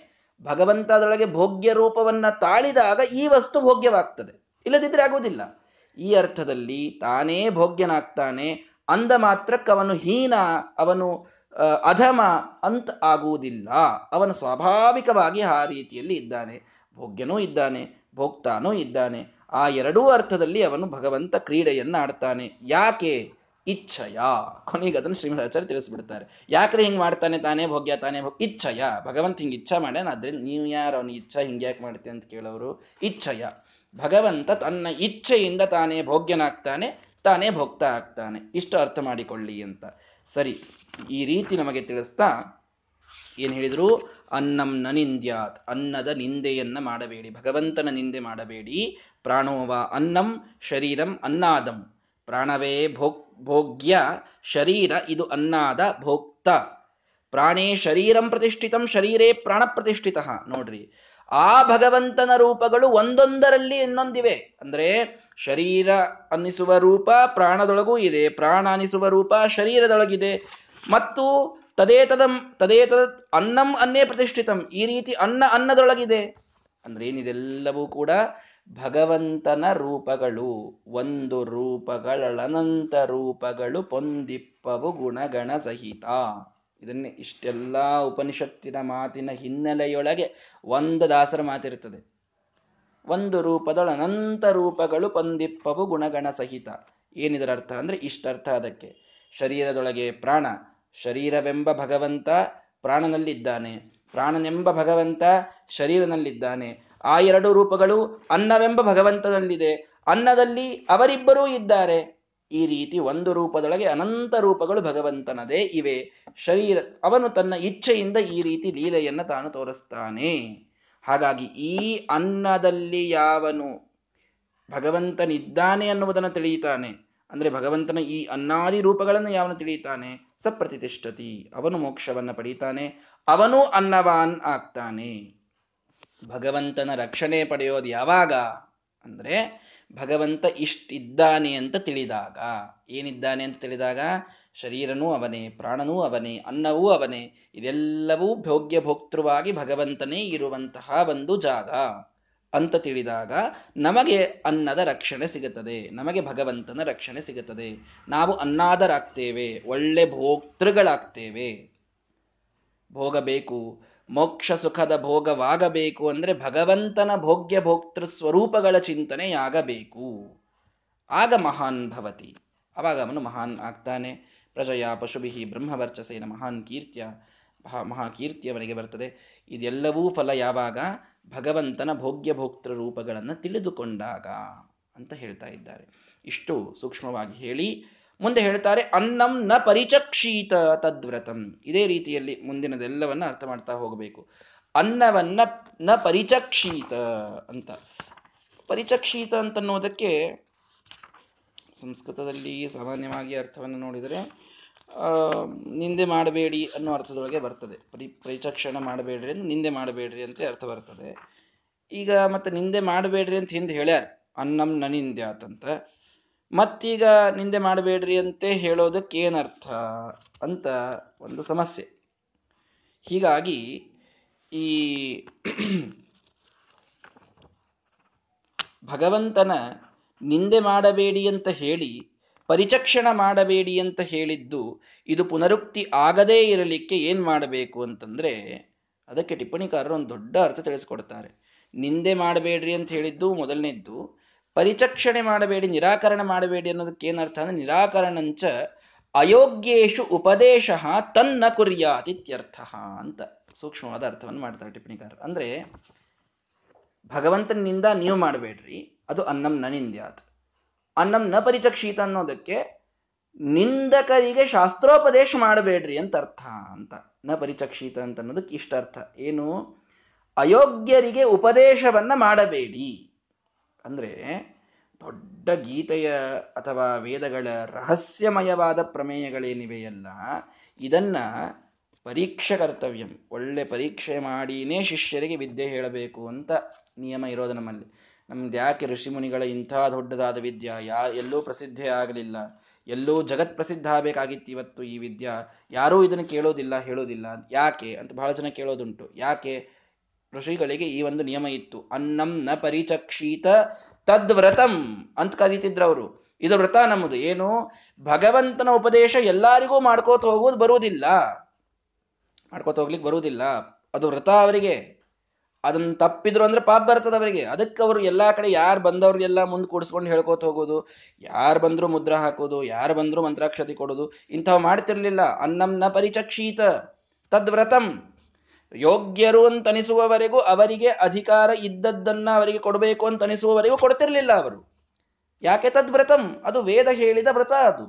ಭಗವಂತ ಅದರೊಳಗೆ ಭೋಗ್ಯ ರೂಪವನ್ನ ತಾಳಿದಾಗ ಈ ವಸ್ತು ಭೋಗ್ಯವಾಗ್ತದೆ, ಇಲ್ಲದಿದ್ರೆ ಆಗುವುದಿಲ್ಲ. ಈ ಅರ್ಥದಲ್ಲಿ ತಾನೇ ಭೋಗ್ಯನಾಗ್ತಾನೆ. ಅಂದ ಮಾತ್ರಕ್ಕೆ ಅವನು ಹೀನ, ಅವನು ಅಧಮ ಅಂತ ಆಗುವುದಿಲ್ಲ. ಅವನು ಸ್ವಾಭಾವಿಕವಾಗಿ ಆ ರೀತಿಯಲ್ಲಿ ಇದ್ದಾನೆ. ಭೋಗ್ಯನೂ ಇದ್ದಾನೆ, ಭೋಗ್ತಾನೂ ಇದ್ದಾನೆ. ಆ ಎರಡೂ ಅರ್ಥದಲ್ಲಿ ಅವನು ಭಗವಂತ ಕ್ರೀಡೆಯನ್ನ ಆಡ್ತಾನೆ. ಯಾಕೆ? ಇಚ್ಛಯ. ಕೊನೆಗೆ ಅದನ್ನು ಶ್ರೀಮದಾಚಾರ್ಯ ತಿಳಿಸ್ಬಿಡ್ತಾರೆ. ಯಾಕ್ರೆ ಹಿಂಗೆ ಮಾಡ್ತಾನೆ? ತಾನೇ ಭೋಗ್ಯ, ತಾನೇ ಭೋಗ್ಯ. ಇಚ್ಛಯ. ಭಗವಂತ ಹಿಂಗೆ ಇಚ್ಛಾ ಮಾಡ್ಯಾನ, ಆದ್ರೆ ನೀವು ಯಾರು ಅವನ ಇಚ್ಛಾ ಹಿಂಗೆ ಯಾಕೆ ಮಾಡ್ತೆ ಅಂತ ಕೇಳೋರು. ಇಚ್ಛಯ. ಭಗವಂತ ತನ್ನ ಇಚ್ಛೆಯಿಂದ ತಾನೇ ಭೋಗ್ಯನಾಗ್ತಾನೆ, ತಾನೇ ಭೋಗ್ತಾ ಆಗ್ತಾನೆ. ಇಷ್ಟು ಅರ್ಥ ಮಾಡಿಕೊಳ್ಳಿ ಅಂತ. ಸರಿ, ಈ ರೀತಿ ನಮಗೆ ತಿಳಿಸ್ತಾ ಏನ್ ಹೇಳಿದ್ರು? ಅನ್ನಂ ನ ನಿಂದ್ಯಾತ್. ಅನ್ನದ ನಿಂದೆಯನ್ನ ಮಾಡಬೇಡಿ, ಭಗವಂತನ ನಿಂದೆ ಮಾಡಬೇಡಿ. ಪ್ರಾಣೋವ ಅನ್ನಂ ಶರೀರಂ ಅನ್ನಾದಂ. ಪ್ರಾಣವೇ ಭೋಗ್ ಭೋಗ್ಯ, ಶರೀರ ಇದು ಅನ್ನಾದ ಭೋಕ್ತ. ಪ್ರಾಣೇ ಶರೀರಂ ಪ್ರತಿಷ್ಠಿತಂ, ಶರೀರೇ ಪ್ರಾಣ ಪ್ರತಿಷ್ಠಿತ. ನೋಡ್ರಿ, ಆ ಭಗವಂತನ ರೂಪಗಳು ಒಂದೊಂದರಲ್ಲಿ ಇನ್ನೊಂದಿವೆ. ಅಂದ್ರೆ ಶರೀರ ಅನ್ನಿಸುವ ರೂಪ ಪ್ರಾಣದೊಳಗೂ ಇದೆ, ಪ್ರಾಣ ಅನ್ನಿಸುವ ರೂಪ ಶರೀರದೊಳಗಿದೆ. ಮತ್ತು ತದೇತದಂ ತದೇತದ ಅನ್ನಂ ಅನ್ನೇ ಪ್ರತಿಷ್ಠಿತಂ, ಈ ರೀತಿ ಅನ್ನ ಅನ್ನದೊಳಗಿದೆ. ಅಂದ್ರೆ ಏನಿದೆಲ್ಲವೂ ಕೂಡ ಭಗವಂತನ ರೂಪಗಳು. ಒಂದು ರೂಪಗಳನಂತ ರೂಪಗಳು ಪೊಂದಿಪ್ಪವು ಗುಣಗಣ ಸಹಿತ. ಇದನ್ನೇ ಇಷ್ಟೆಲ್ಲ ಉಪನಿಷತ್ತಿನ ಮಾತಿನ ಹಿನ್ನೆಲೆಯೊಳಗೆ ಒಂದು ದಾಸರ ಮಾತಿರ್ತದೆ. ಒಂದು ರೂಪದೊಳ ಅನಂತ ರೂಪಗಳು ಪಂದಿಪ್ಪವು ಗುಣಗಣ ಸಹಿತ. ಏನಿದರ ಅರ್ಥ ಅಂದ್ರೆ ಇಷ್ಟರ್ಥ. ಅದಕ್ಕೆ ಶರೀರದೊಳಗೆ ಪ್ರಾಣ, ಶರೀರವೆಂಬ ಭಗವಂತ ಪ್ರಾಣನಲ್ಲಿದ್ದಾನೆ, ಪ್ರಾಣನೆಂಬ ಭಗವಂತ ಶರೀರನಲ್ಲಿದ್ದಾನೆ. ಆ ಎರಡು ರೂಪಗಳು ಅನ್ನವೆಂಬ ಭಗವಂತನಲ್ಲಿದೆ, ಅನ್ನದಲ್ಲಿ ಅವರಿಬ್ಬರೂ ಇದ್ದಾರೆ. ಈ ರೀತಿ ಒಂದು ರೂಪದೊಳಗೆ ಅನಂತ ರೂಪಗಳು ಭಗವಂತನದೇ ಇವೆ. ಶರೀರ ಅವನು ತನ್ನ ಇಚ್ಛೆಯಿಂದ ಈ ರೀತಿ ಲೀಲೆಯನ್ನು ತಾನು ತೋರಿಸ್ತಾನೆ. ಹಾಗಾಗಿ ಈ ಅನ್ನದಲ್ಲಿ ಯಾವನು ಭಗವಂತನಿದ್ದಾನೆ ಅನ್ನುವುದನ್ನು ತಿಳಿಯುತ್ತಾನೆ, ಅಂದರೆ ಭಗವಂತನ ಈ ಅನ್ನಾದಿ ರೂಪಗಳನ್ನು ಯಾವನು ತಿಳಿಯುತ್ತಾನೆ, ಸಪ್ರತಿಷ್ಠತಿ, ಅವನು ಮೋಕ್ಷವನ್ನು ಪಡೀತಾನೆ, ಅವನು ಅನ್ನವಾನ್ ಆಗ್ತಾನೆ. ಭಗವಂತನ ರಕ್ಷಣೆ ಪಡೆಯೋದು ಯಾವಾಗ ಅಂದ್ರೆ ಭಗವಂತ ಇಷ್ಟಿದ್ದಾನೆ ಅಂತ ತಿಳಿದಾಗ. ಏನಿದ್ದಾನೆ ಅಂತ ತಿಳಿದಾಗ ಶರೀರನೂ ಅವನೇ, ಪ್ರಾಣನೂ ಅವನೇ, ಅನ್ನವೂ ಅವನೇ, ಇದೆಲ್ಲವೂ ಭೋಗ್ಯ ಭೋಕ್ತೃವಾಗಿ ಭಗವಂತನೇ ಇರುವಂತಹ ಒಂದು ಜಾಗ ಅಂತ ತಿಳಿದಾಗ ನಮಗೆ ಅನ್ನದ ರಕ್ಷಣೆ ಸಿಗುತ್ತದೆ, ನಮಗೆ ಭಗವಂತನ ರಕ್ಷಣೆ ಸಿಗುತ್ತದೆ. ನಾವು ಅನ್ನಾದರಾಗ್ತೇವೆ, ಒಳ್ಳೆ ಭೋಕ್ತೃಗಳಾಗ್ತೇವೆ. ಭೋಗಬೇಕು, ಮೋಕ್ಷ ಸುಖದ ಭೋಗವಾಗಬೇಕು ಅಂದ್ರೆ ಭಗವಂತನ ಭೋಗ್ಯ ಭೋಕ್ತೃ ಸ್ವರೂಪಗಳ ಚಿಂತನೆಯಾಗಬೇಕು. ಆಗ ಮಹಾನ್ ಭವತಿ, ಆವಾಗ ಅವನು ಮಹಾನ್ ಆಗ್ತಾನೆ. ಪ್ರಜಯ ಪಶುಭಿಹಿ ಬ್ರಹ್ಮವರ್ಚಸೇನ ಮಹಾನ್ ಕೀರ್ತ್ಯ, ಮಹಾಕೀರ್ತಿ ಅವನಿಗೆ ಬರ್ತದೆ. ಇದೆಲ್ಲವೂ ಫಲ ಯಾವಾಗ? ಭಗವಂತನ ಭೋಗ್ಯ ಭೋಕ್ತೃ ರೂಪಗಳನ್ನು ತಿಳಿದುಕೊಂಡಾಗ ಅಂತ ಹೇಳ್ತಾ ಇದ್ದಾರೆ. ಇಷ್ಟು ಸೂಕ್ಷ್ಮವಾಗಿ ಹೇಳಿ ಮುಂದೆ ಹೇಳ್ತಾರೆ, ಅನ್ನಂ ನ ಪರಿಚಕ್ಷೀತ ತದ್ವ್ರತಂ. ಇದೇ ರೀತಿಯಲ್ಲಿ ಮುಂದಿನದೆಲ್ಲವನ್ನ ಅರ್ಥ ಮಾಡ್ತಾ ಹೋಗಬೇಕು. ಅನ್ನವನ್ನ ನ ಪರಿಚಕ್ಷೀತ ಅಂತ. ಪರಿಚಕ್ಷೀತ ಅಂತನ್ನುವುದಕ್ಕೆ ಸಂಸ್ಕೃತದಲ್ಲಿ ಸಾಮಾನ್ಯವಾಗಿ ಅರ್ಥವನ್ನು ನೋಡಿದರೆ ನಿಂದೆ ಮಾಡಬೇಡಿ ಅನ್ನೋ ಅರ್ಥದೊಳಗೆ ಬರ್ತದೆ. ಪರಿ ಪರಿಚಕ್ಷಣ ಮಾಡಬೇಡ್ರಿ ಅಂದ್ರೆ ನಿಂದೆ ಮಾಡಬೇಡ್ರಿ ಅಂತ ಅರ್ಥ ಬರ್ತದೆ. ಈಗ ಮತ್ತೆ ನಿಂದೆ ಮಾಡಬೇಡ್ರಿ ಅಂತ ಹಿಂದೆ ಹೇಳ್ಯಾರ, ಅನ್ನಂ ನ ನಿಂದ್ಯಾತ್ ಅಂತ. ಮತ್ತೀಗ ನಿಂದೆ ಮಾಡಬೇಡ್ರಿ ಅಂತ ಹೇಳೋದಕ್ಕೆ ಏನರ್ಥ ಅಂತ ಒಂದು ಸಮಸ್ಯೆ. ಹೀಗಾಗಿ ಈ ಭಗವಂತನ ನಿಂದೆ ಮಾಡಬೇಡಿ ಅಂತ ಹೇಳಿ, ಪರಿಚಕ್ಷಣ ಮಾಡಬೇಡಿ ಅಂತ ಹೇಳಿದ್ದು ಇದು ಪುನರುಕ್ತಿ ಆಗದೇ ಇರಲಿಕ್ಕೆ ಏನು ಮಾಡಬೇಕು ಅಂತಂದರೆ, ಅದಕ್ಕೆ ಟಿಪ್ಪಣಿಕಾರರು ಒಂದು ದೊಡ್ಡ ಅರ್ಥ ತಿಳಿಸ್ಕೊಡ್ತಾರೆ. ನಿಂದೆ ಮಾಡಬೇಡ್ರಿ ಅಂತ ಹೇಳಿದ್ದು ಮೊದಲನೇದ್ದು. ಪರಿಚಕ್ಷಣೆ ಮಾಡಬೇಡಿ, ನಿರಾಕರಣ ಮಾಡಬೇಡಿ ಅನ್ನೋದಕ್ಕೆ ಏನರ್ಥ ಅಂದರೆ, ನಿರಾಕರಣಂಚ ಅಯೋಗ್ಯೇಶು ಉಪದೇಶ ತನ್ನ ಕುರ್ಯಾತಿತ್ಯರ್ಥ ಅಂತ ಸೂಕ್ಷ್ಮವಾದ ಅರ್ಥವನ್ನು ಮಾಡ್ತಾರೆ ಟಿಪ್ಪಣಿಕಾರರು. ಅಂದರೆ ಭಗವಂತನಿಂದ ನೀವು ಮಾಡಬೇಡ್ರಿ, ಅದು ಅನ್ನಂ ನ ನಿಂದ್ಯಾತ್, ಅನ್ನಂ ನ ಪರಿಚಕ್ಷೀತ ಅನ್ನೋದಕ್ಕೆ ನಿಂದಕರಿಗೆ ಶಾಸ್ತ್ರೋಪದೇಶ ಮಾಡಬೇಡ್ರಿ ಅಂತ ಅರ್ಥ ಅಂತ. ನ ಪರಿಚಕ್ಷೀತ ಅಂತ ಅನ್ನೋದಕ್ಕೆ ಇಷ್ಟ ಅರ್ಥ ಏನು, ಅಯೋಗ್ಯರಿಗೆ ಉಪದೇಶವನ್ನ ಮಾಡಬೇಡಿ. ಅಂದರೆ ದೊಡ್ಡ ಗೀತೆಯ ಅಥವಾ ವೇದಗಳ ರಹಸ್ಯಮಯವಾದ ಪ್ರಮೇಯಗಳೇನಿವೆಯಲ್ಲ, ಇದನ್ನ ಪರೀಕ್ಷೆ ಕರ್ತವ್ಯ, ಒಳ್ಳೆ ಪರೀಕ್ಷೆ ಮಾಡಿನೇ ಶಿಷ್ಯರಿಗೆ ವಿದ್ಯೆ ಹೇಳಬೇಕು ಅಂತ ನಿಯಮ ಇರೋದು ನಮ್ಮಲ್ಲಿ. ನಮ್ದು ಯಾಕೆ ಋಷಿಮುನಿಗಳ ಇಂಥ ದೊಡ್ಡದಾದ ವಿದ್ಯಾ ಯಾ ಎಲ್ಲೂ ಪ್ರಸಿದ್ಧಿ ಆಗಲಿಲ್ಲ, ಎಲ್ಲೂ ಜಗತ್ ಪ್ರಸಿದ್ಧ ಆಗಬೇಕಾಗಿತ್ತು, ಇವತ್ತು ಈ ವಿದ್ಯಾ ಯಾರೂ ಇದನ್ನು ಕೇಳೋದಿಲ್ಲ ಹೇಳೋದಿಲ್ಲ ಯಾಕೆ ಅಂತ ಬಹಳ ಜನ ಕೇಳೋದುಂಟು. ಯಾಕೆ? ಋಷಿಗಳಿಗೆ ಈ ಒಂದು ನಿಯಮ ಇತ್ತು, ಅನ್ನಂ ನ ಪರಿಚಕ್ಷೀತ ತದ್ವ್ರತಂ ಅಂತ ಕರೀತಿದ್ರು ಅವರು. ಇದು ವ್ರತ ನಮ್ಮದು ಏನು, ಭಗವಂತನ ಉಪದೇಶ ಎಲ್ಲರಿಗೂ ಮಾಡ್ಕೋತ ಹೋಗೋದು ಬರುವುದಿಲ್ಲ, ಮಾಡ್ಕೋತ ಹೋಗ್ಲಿಕ್ಕೆ ಬರುವುದಿಲ್ಲ, ಅದು ವ್ರತ ಅವರಿಗೆ. ಅದನ್ನ ತಪ್ಪಿದ್ರು ಅಂದ್ರೆ ಪಾಪ ಬರ್ತದ ಅವರಿಗೆ. ಅದಕ್ಕೆ ಅವರು ಎಲ್ಲಾ ಕಡೆ ಯಾರು ಬಂದವ್ರಿಗೆಲ್ಲ ಮುಂದೆ ಕೂಡಿಸ್ಕೊಂಡು ಹೇಳ್ಕೋತ ಹೋಗೋದು, ಯಾರು ಬಂದ್ರು ಮುದ್ರಾ ಹಾಕೋದು, ಯಾರು ಬಂದ್ರು ಮಂತ್ರಾಕ್ಷತೆ ಕೊಡೋದು, ಇಂಥವು ಮಾಡ್ತಿರ್ಲಿಲ್ಲ. ಅನ್ನಂನ ಪರಿಚಕ್ಷೀತ ತದ್ವ್ರತಂ, ಯೋಗ್ಯರು ಅಂತ ಅನಿಸುವವರೆಗೂ ಅವರಿಗೆ ಅಧಿಕಾರ ಇದ್ದದ್ದನ್ನ ಅವರಿಗೆ ಕೊಡಬೇಕು ಅಂತ ಅನಿಸುವವರೆಗೂ ಕೊಡ್ತಿರ್ಲಿಲ್ಲ ಅವರು. ಯಾಕೆ? ತದ್ವ್ರತಂ, ಅದು ವೇದ ಹೇಳಿದ ವ್ರತ, ಅದು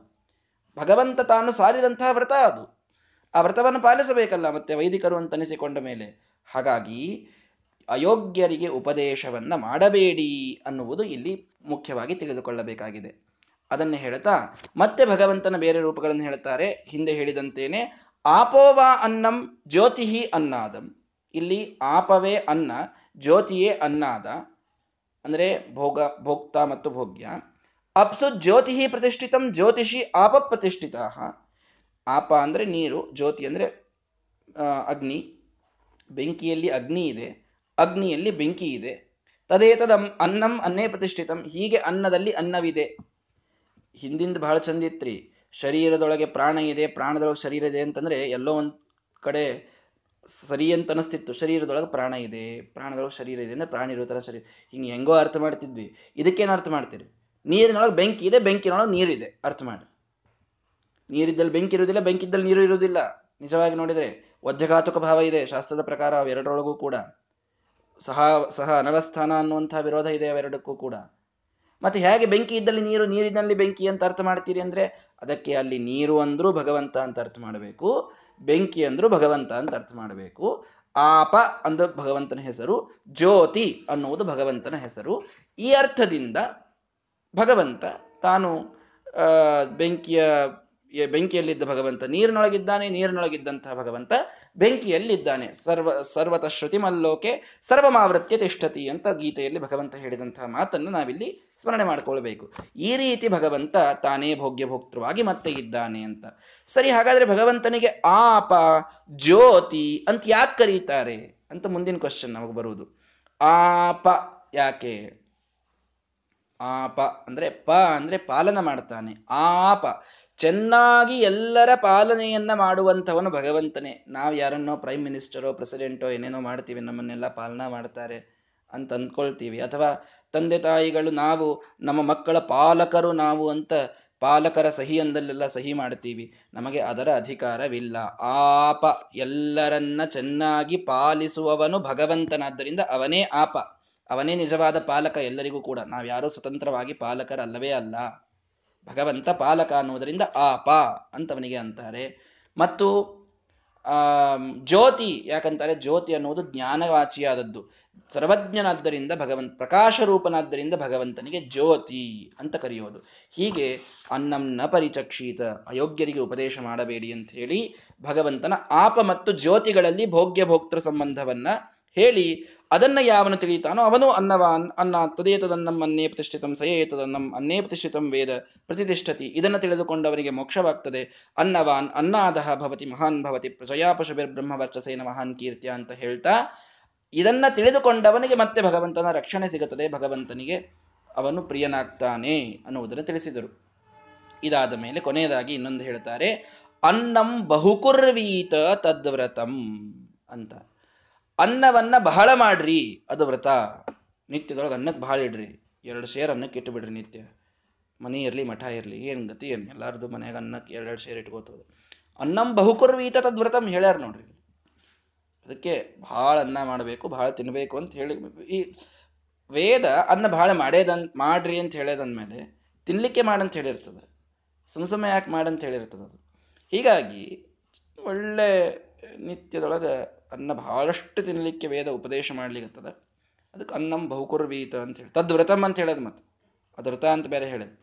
ಭಗವಂತ ತಾನು ಸಾರಿದಂತಹ ವ್ರತ, ಅದು ಆ ವ್ರತವನ್ನು ಪಾಲಿಸಬೇಕಲ್ಲ ಮತ್ತೆ ವೈದಿಕರು ಅಂತ ಅನಿಸಿಕೊಂಡ ಮೇಲೆ. ಹಾಗಾಗಿ ಅಯೋಗ್ಯರಿಗೆ ಉಪದೇಶವನ್ನ ಮಾಡಬೇಡಿ ಅನ್ನುವುದು ಇಲ್ಲಿ ಮುಖ್ಯವಾಗಿ ತಿಳಿದುಕೊಳ್ಳಬೇಕಾಗಿದೆ. ಅದನ್ನು ಹೇಳ್ತಾ ಮತ್ತೆ ಭಗವಂತನ ಬೇರೆ ರೂಪಗಳನ್ನು ಹೇಳ್ತಾರೆ. ಹಿಂದೆ ಹೇಳಿದಂತೇನೆ ಆಪೋವಾ ಅನ್ನಂ ಜ್ಯೋತಿಹಿ ಅನ್ನಾದಂ, ಇಲ್ಲಿ ಆಪವೇ ಅನ್ನ ಜ್ಯೋತಿಯೇ ಅನ್ನಾದ, ಅಂದರೆ ಭೋಗ ಭೋಕ್ತ ಮತ್ತು ಭೋಗ್ಯ. ಅಪ್ಸು ಜ್ಯೋತಿಹಿ ಪ್ರತಿಷ್ಠಿತಂ ಜ್ಯೋತಿಷಿ ಆಪ ಪ್ರತಿಷ್ಠಿತಾ, ಆಪ ಅಂದರೆ ನೀರು, ಜ್ಯೋತಿ ಅಂದರೆ ಅಗ್ನಿ, ಬೆಂಕಿಯಲ್ಲಿ ಅಗ್ನಿ ಇದೆ, ಅಗ್ನಿಯಲ್ಲಿ ಬೆಂಕಿ ಇದೆ. ತದೇತದಂ ಅನ್ನಂ ಅನ್ನೇ ಪ್ರತಿಷ್ಠಿತಂ, ಹೀಗೆ ಅನ್ನದಲ್ಲಿ ಅನ್ನವಿದೆ. ಹಿಂದಿಂದ ಬಹಳ ಚಂದ ಇತ್ರಿ, ಶರೀರದೊಳಗೆ ಪ್ರಾಣ ಇದೆ, ಪ್ರಾಣದೊಳಗೆ ಶರೀರ ಇದೆ ಅಂತಂದ್ರೆ ಎಲ್ಲೋ ಒಂದ್ ಕಡೆ ಸರಿ ಅಂತ ಅನಿಸ್ತಿತ್ತು. ಶರೀರದೊಳಗೆ ಪ್ರಾಣ ಇದೆ, ಪ್ರಾಣದೊಳಗೆ ಶರೀರ ಇದೆ ಅಂದ್ರೆ ಪ್ರಾಣ ಇರೋ ತರ ಶರೀರ, ಹಿಂಗೆ ಹೆಂಗೋ ಅರ್ಥ ಮಾಡ್ತಿದ್ವಿ. ಇದಕ್ಕೇನು ಅರ್ಥ ಮಾಡ್ತೀರಿ? ನೀರಿನೊಳಗೆ ಬೆಂಕಿ ಇದೆ, ಬೆಂಕಿನೊಳಗೆ ನೀರಿದೆ ಅರ್ಥ ಮಾಡಿ. ನೀರಿದ್ದಲ್ಲಿ ಬೆಂಕಿ ಇರುವುದಿಲ್ಲ, ಬೆಂಕಿದ್ದಲ್ಲಿ ನೀರು ಇರುವುದಿಲ್ಲ. ನಿಜವಾಗಿ ನೋಡಿದ್ರೆ ವಜ್ರಘಾತುಕ ಭಾವ ಇದೆ ಶಾಸ್ತ್ರದ ಪ್ರಕಾರ ಅವೆರಡರೊಳಗೂ ಕೂಡ, ಸಹ ಸಹ ಅನವಸ್ಥಾನ ಅನ್ನುವಂತಹ ವಿರೋಧ ಇದೆ ಅವೆರಡಕ್ಕೂ ಕೂಡ. ಮತ್ತೆ ಹೇಗೆ ಬೆಂಕಿ ಇದ್ದಲ್ಲಿ ನೀರು, ನೀರಿನಲ್ಲಿ ಬೆಂಕಿ ಅಂತ ಅರ್ಥ ಮಾಡ್ತೀರಿ ಅಂದ್ರೆ, ಅದಕ್ಕೆ ಅಲ್ಲಿ ನೀರು ಅಂದ್ರೂ ಭಗವಂತ ಅಂತ ಅರ್ಥ ಮಾಡಬೇಕು, ಬೆಂಕಿ ಅಂದ್ರೂ ಭಗವಂತ ಅಂತ ಅರ್ಥ ಮಾಡಬೇಕು. ಆಪ ಅಂದ್ರೆ ಭಗವಂತನ ಹೆಸರು, ಜ್ಯೋತಿ ಅನ್ನುವುದು ಭಗವಂತನ ಹೆಸರು. ಈ ಅರ್ಥದಿಂದ ಭಗವಂತ ತಾನು ಆ ಬೆಂಕಿಯ ಬೆಂಕಿಯಲ್ಲಿದ್ದ ಭಗವಂತ, ನೀರಿನೊಳಗಿದ್ದಾನೆ, ನೀರಿನೊಳಗಿದ್ದಂತಹ ಭಗವಂತ ಬೆಂಕಿಯಲ್ಲಿದ್ದಾನೆ. ಸರ್ವ ಸರ್ವತ ಶ್ರುತಿಮಲ್ಲೋಕೆ ಸರ್ವಮಾವೃತ್ಯ ತಿಷ್ಠತಿ ಅಂತ ಗೀತೆಯಲ್ಲಿ ಭಗವಂತ ಹೇಳಿದಂತಹ ಮಾತನ್ನು ನಾವಿಲ್ಲಿ ಸ್ಮರಣೆ ಮಾಡ್ಕೊಳ್ಬೇಕು. ಈ ರೀತಿ ಭಗವಂತ ತಾನೇ ಭೋಗ್ಯ ಭೋಕ್ತೃವಾಗಿ ಮತ್ತೆ ಇದ್ದಾನೆ ಅಂತ. ಸರಿ, ಹಾಗಾದ್ರೆ ಭಗವಂತನಿಗೆ ಆಪ ಜ್ಯೋತಿ ಅಂತ ಯಾಕೆ ಕರೀತಾರೆ ಅಂತ ಮುಂದಿನ ಕ್ವಶನ್ ನಮಗೆ ಬರುವುದು. ಆಪ ಯಾಕೆ? ಆಪ ಅಂದ್ರೆ ಪ ಅಂದ್ರೆ ಪಾಲನ ಮಾಡ್ತಾನೆ, ಆಪ ಚೆನ್ನಾಗಿ ಎಲ್ಲರ ಪಾಲನೆಯನ್ನ ಮಾಡುವಂಥವನು ಭಗವಂತನೇ. ನಾವು ಯಾರನ್ನೋ ಪ್ರೈಮ್ ಮಿನಿಸ್ಟರೋ ಪ್ರೆಸಿಡೆಂಟೋ ಏನೇನೋ ಮಾಡ್ತೀವಿ, ನಮ್ಮನ್ನೆಲ್ಲ ಪಾಲನಾ ಮಾಡ್ತಾರೆ ಅಂತ ಅಂದ್ಕೊಳ್ತೀವಿ. ಅಥವಾ ತಂದೆ ತಾಯಿಗಳು ನಾವು, ನಮ್ಮ ಮಕ್ಕಳ ಪಾಲಕರು ನಾವು ಅಂತ ಪಾಲಕರ ಸಹಿ ಅಂದಲ್ಲೆಲ್ಲ ಸಹಿ ಮಾಡ್ತೀವಿ. ನಮಗೆ ಅದರ ಅಧಿಕಾರವಿಲ್ಲ. ಆಪ ಎಲ್ಲರನ್ನ ಚೆನ್ನಾಗಿ ಪಾಲಿಸುವವನು ಭಗವಂತನಾದ್ದರಿಂದ ಅವನೇ ಆಪ, ಅವನೇ ನಿಜವಾದ ಪಾಲಕ ಎಲ್ಲರಿಗೂ ಕೂಡ. ನಾವು ಯಾರೋ ಸ್ವತಂತ್ರವಾಗಿ ಪಾಲಕರಲ್ಲವೇ ಅಲ್ಲ, ಭಗವಂತ ಪಾಲಕ ಅನ್ನುವುದರಿಂದ ಆಪ ಅಂತವನಿಗೆ ಅಂತಾರೆ. ಮತ್ತು ಆ ಜ್ಯೋತಿ ಯಾಕಂತಾರೆ? ಜ್ಯೋತಿ ಅನ್ನುವುದು ಜ್ಞಾನವಾಚಿಯಾದದ್ದು, ಸರ್ವಜ್ಞನಾದ್ದರಿಂದ ಭಗವಂತ ಪ್ರಕಾಶ ರೂಪನಾದ್ದರಿಂದ ಭಗವಂತನಿಗೆ ಜ್ಯೋತಿ ಅಂತ ಕರೆಯೋದು. ಹೀಗೆ ಅನ್ನಂ ನ ಪರಿಚಕ್ಷೀತ, ಅಯೋಗ್ಯರಿಗೆ ಉಪದೇಶ ಮಾಡಬೇಡಿ ಅಂತ ಹೇಳಿ ಭಗವಂತನ ಆಪ ಮತ್ತು ಜ್ಯೋತಿಗಳಲ್ಲಿ ಭೋಗ್ಯ ಭೋಕ್ತೃ ಸಂಬಂಧವನ್ನ ಹೇಳಿ, ಅದನ್ನ ಯಾವನು ತಿಳಿತಾನೋ ಅವನು ಅನ್ನವಾನ್ ಅನ್ನ ತದೇತದನ್ನಂ ಅನ್ನೇ ಪ್ರತಿಷ್ಠಿತಂ ಸಯೇತದನ್ನಂ ಅನ್ನೇ ಪ್ರತಿಷ್ಠಿತಂ ವೇದ ಪ್ರತಿಷ್ಠತಿ, ಇದನ್ನು ತಿಳಿದುಕೊಂಡವರಿಗೆ ಮೋಕ್ಷವಾಗ್ತದೆ. ಅನ್ನವಾನ್ ಅನ್ನಾದಹ ಭವತಿ ಮಹಾನ್ ಭವತಿ ಪ್ರಜಯಾ ಪಶುಭಿರ್ಬ್ರಹ್ಮ ವರ್ಚಸೇನ ಮಹಾನ್ ಕೀರ್ತ್ಯ ಅಂತ ಹೇಳ್ತಾ ಇದನ್ನ ತಿಳಿದುಕೊಂಡವನಿಗೆ ಮತ್ತೆ ಭಗವಂತನ ರಕ್ಷಣೆ ಸಿಗುತ್ತದೆ, ಭಗವಂತನಿಗೆ ಅವನು ಪ್ರಿಯನಾಗ್ತಾನೆ ಅನ್ನುವುದನ್ನು ತಿಳಿಸಿದರು. ಇದಾದ ಮೇಲೆ ಕೊನೆಯದಾಗಿ ಇನ್ನೊಂದು ಹೇಳ್ತಾರೆ, ಅನ್ನಂ ಬಹುಕುರ್ವೀತ ತದ್ವ್ರತಂ ಅಂತ. ಅನ್ನವನ್ನ ಬಹಳ ಮಾಡ್ರಿ, ಅದು ವ್ರತ. ನಿತ್ಯದೊಳಗೆ ಅನ್ನಕ್ಕೆ ಬಹಳ ಇಡ್ರಿ, ಎರಡು ಶೇರ್ ಅನ್ನಕ್ಕೆ ಇಟ್ಟು ಬಿಡ್ರಿ ನಿತ್ಯ. ಮನೆ ಇರಲಿ ಮಠ ಇರಲಿ ಏನು ಗತಿ ಏನು, ಎಲ್ಲಾರ್ದು ಮನೆಯಾಗ ಅನ್ನಕ್ಕೆ ಎರಡೆರಡು ಶೇರ್ ಇಟ್ಕೋತದೆ. ಅನ್ನಂ ಬಹುಕುರ್ವೀತ ತದ್ವ್ರತಂ ಹೇಳ್ಯಾರ ನೋಡ್ರಿ. ಅದಕ್ಕೆ ಭಾಳ ಅನ್ನ ಮಾಡಬೇಕು, ಭಾಳ ತಿನ್ಬೇಕು ಅಂತ ಹೇಳಿ ಈ ವೇದ ಅನ್ನ ಭಾಳ ಮಾಡೇದನ್ ಮಾಡ್ರಿ ಅಂತ ಹೇಳೋದಂದ್ಮೇಲೆ ತಿನ್ಲಿಕ್ಕೆ ಮಾಡಂತ ಹೇಳಿರ್ತದೆ, ಸುಮ್ ಸುಮ್ಮನೆ ಯಾಕೆ ಮಾಡಂತ ಹೇಳಿರ್ತದೆ ಅದು. ಹೀಗಾಗಿ ಒಳ್ಳೆ ನಿತ್ಯದೊಳಗೆ ಅನ್ನ ಬಹಳಷ್ಟು ತಿನ್ಲಿಕ್ಕೆ ವೇದ ಉಪದೇಶ ಮಾಡ್ಲಿಕ್ಕತ್ತದ. ಅದಕ್ಕೆ ಅನ್ನಂ ಬಹುಕುರ್ವೀತ ಅಂತ ಹೇಳಿ ತದ್ವ್ರತಂ ಅಂತ ಹೇಳೋದು, ಮತ್ತೆ ಅದು ವ್ರತ ಅಂತ ಬೇರೆ ಹೇಳೋದು.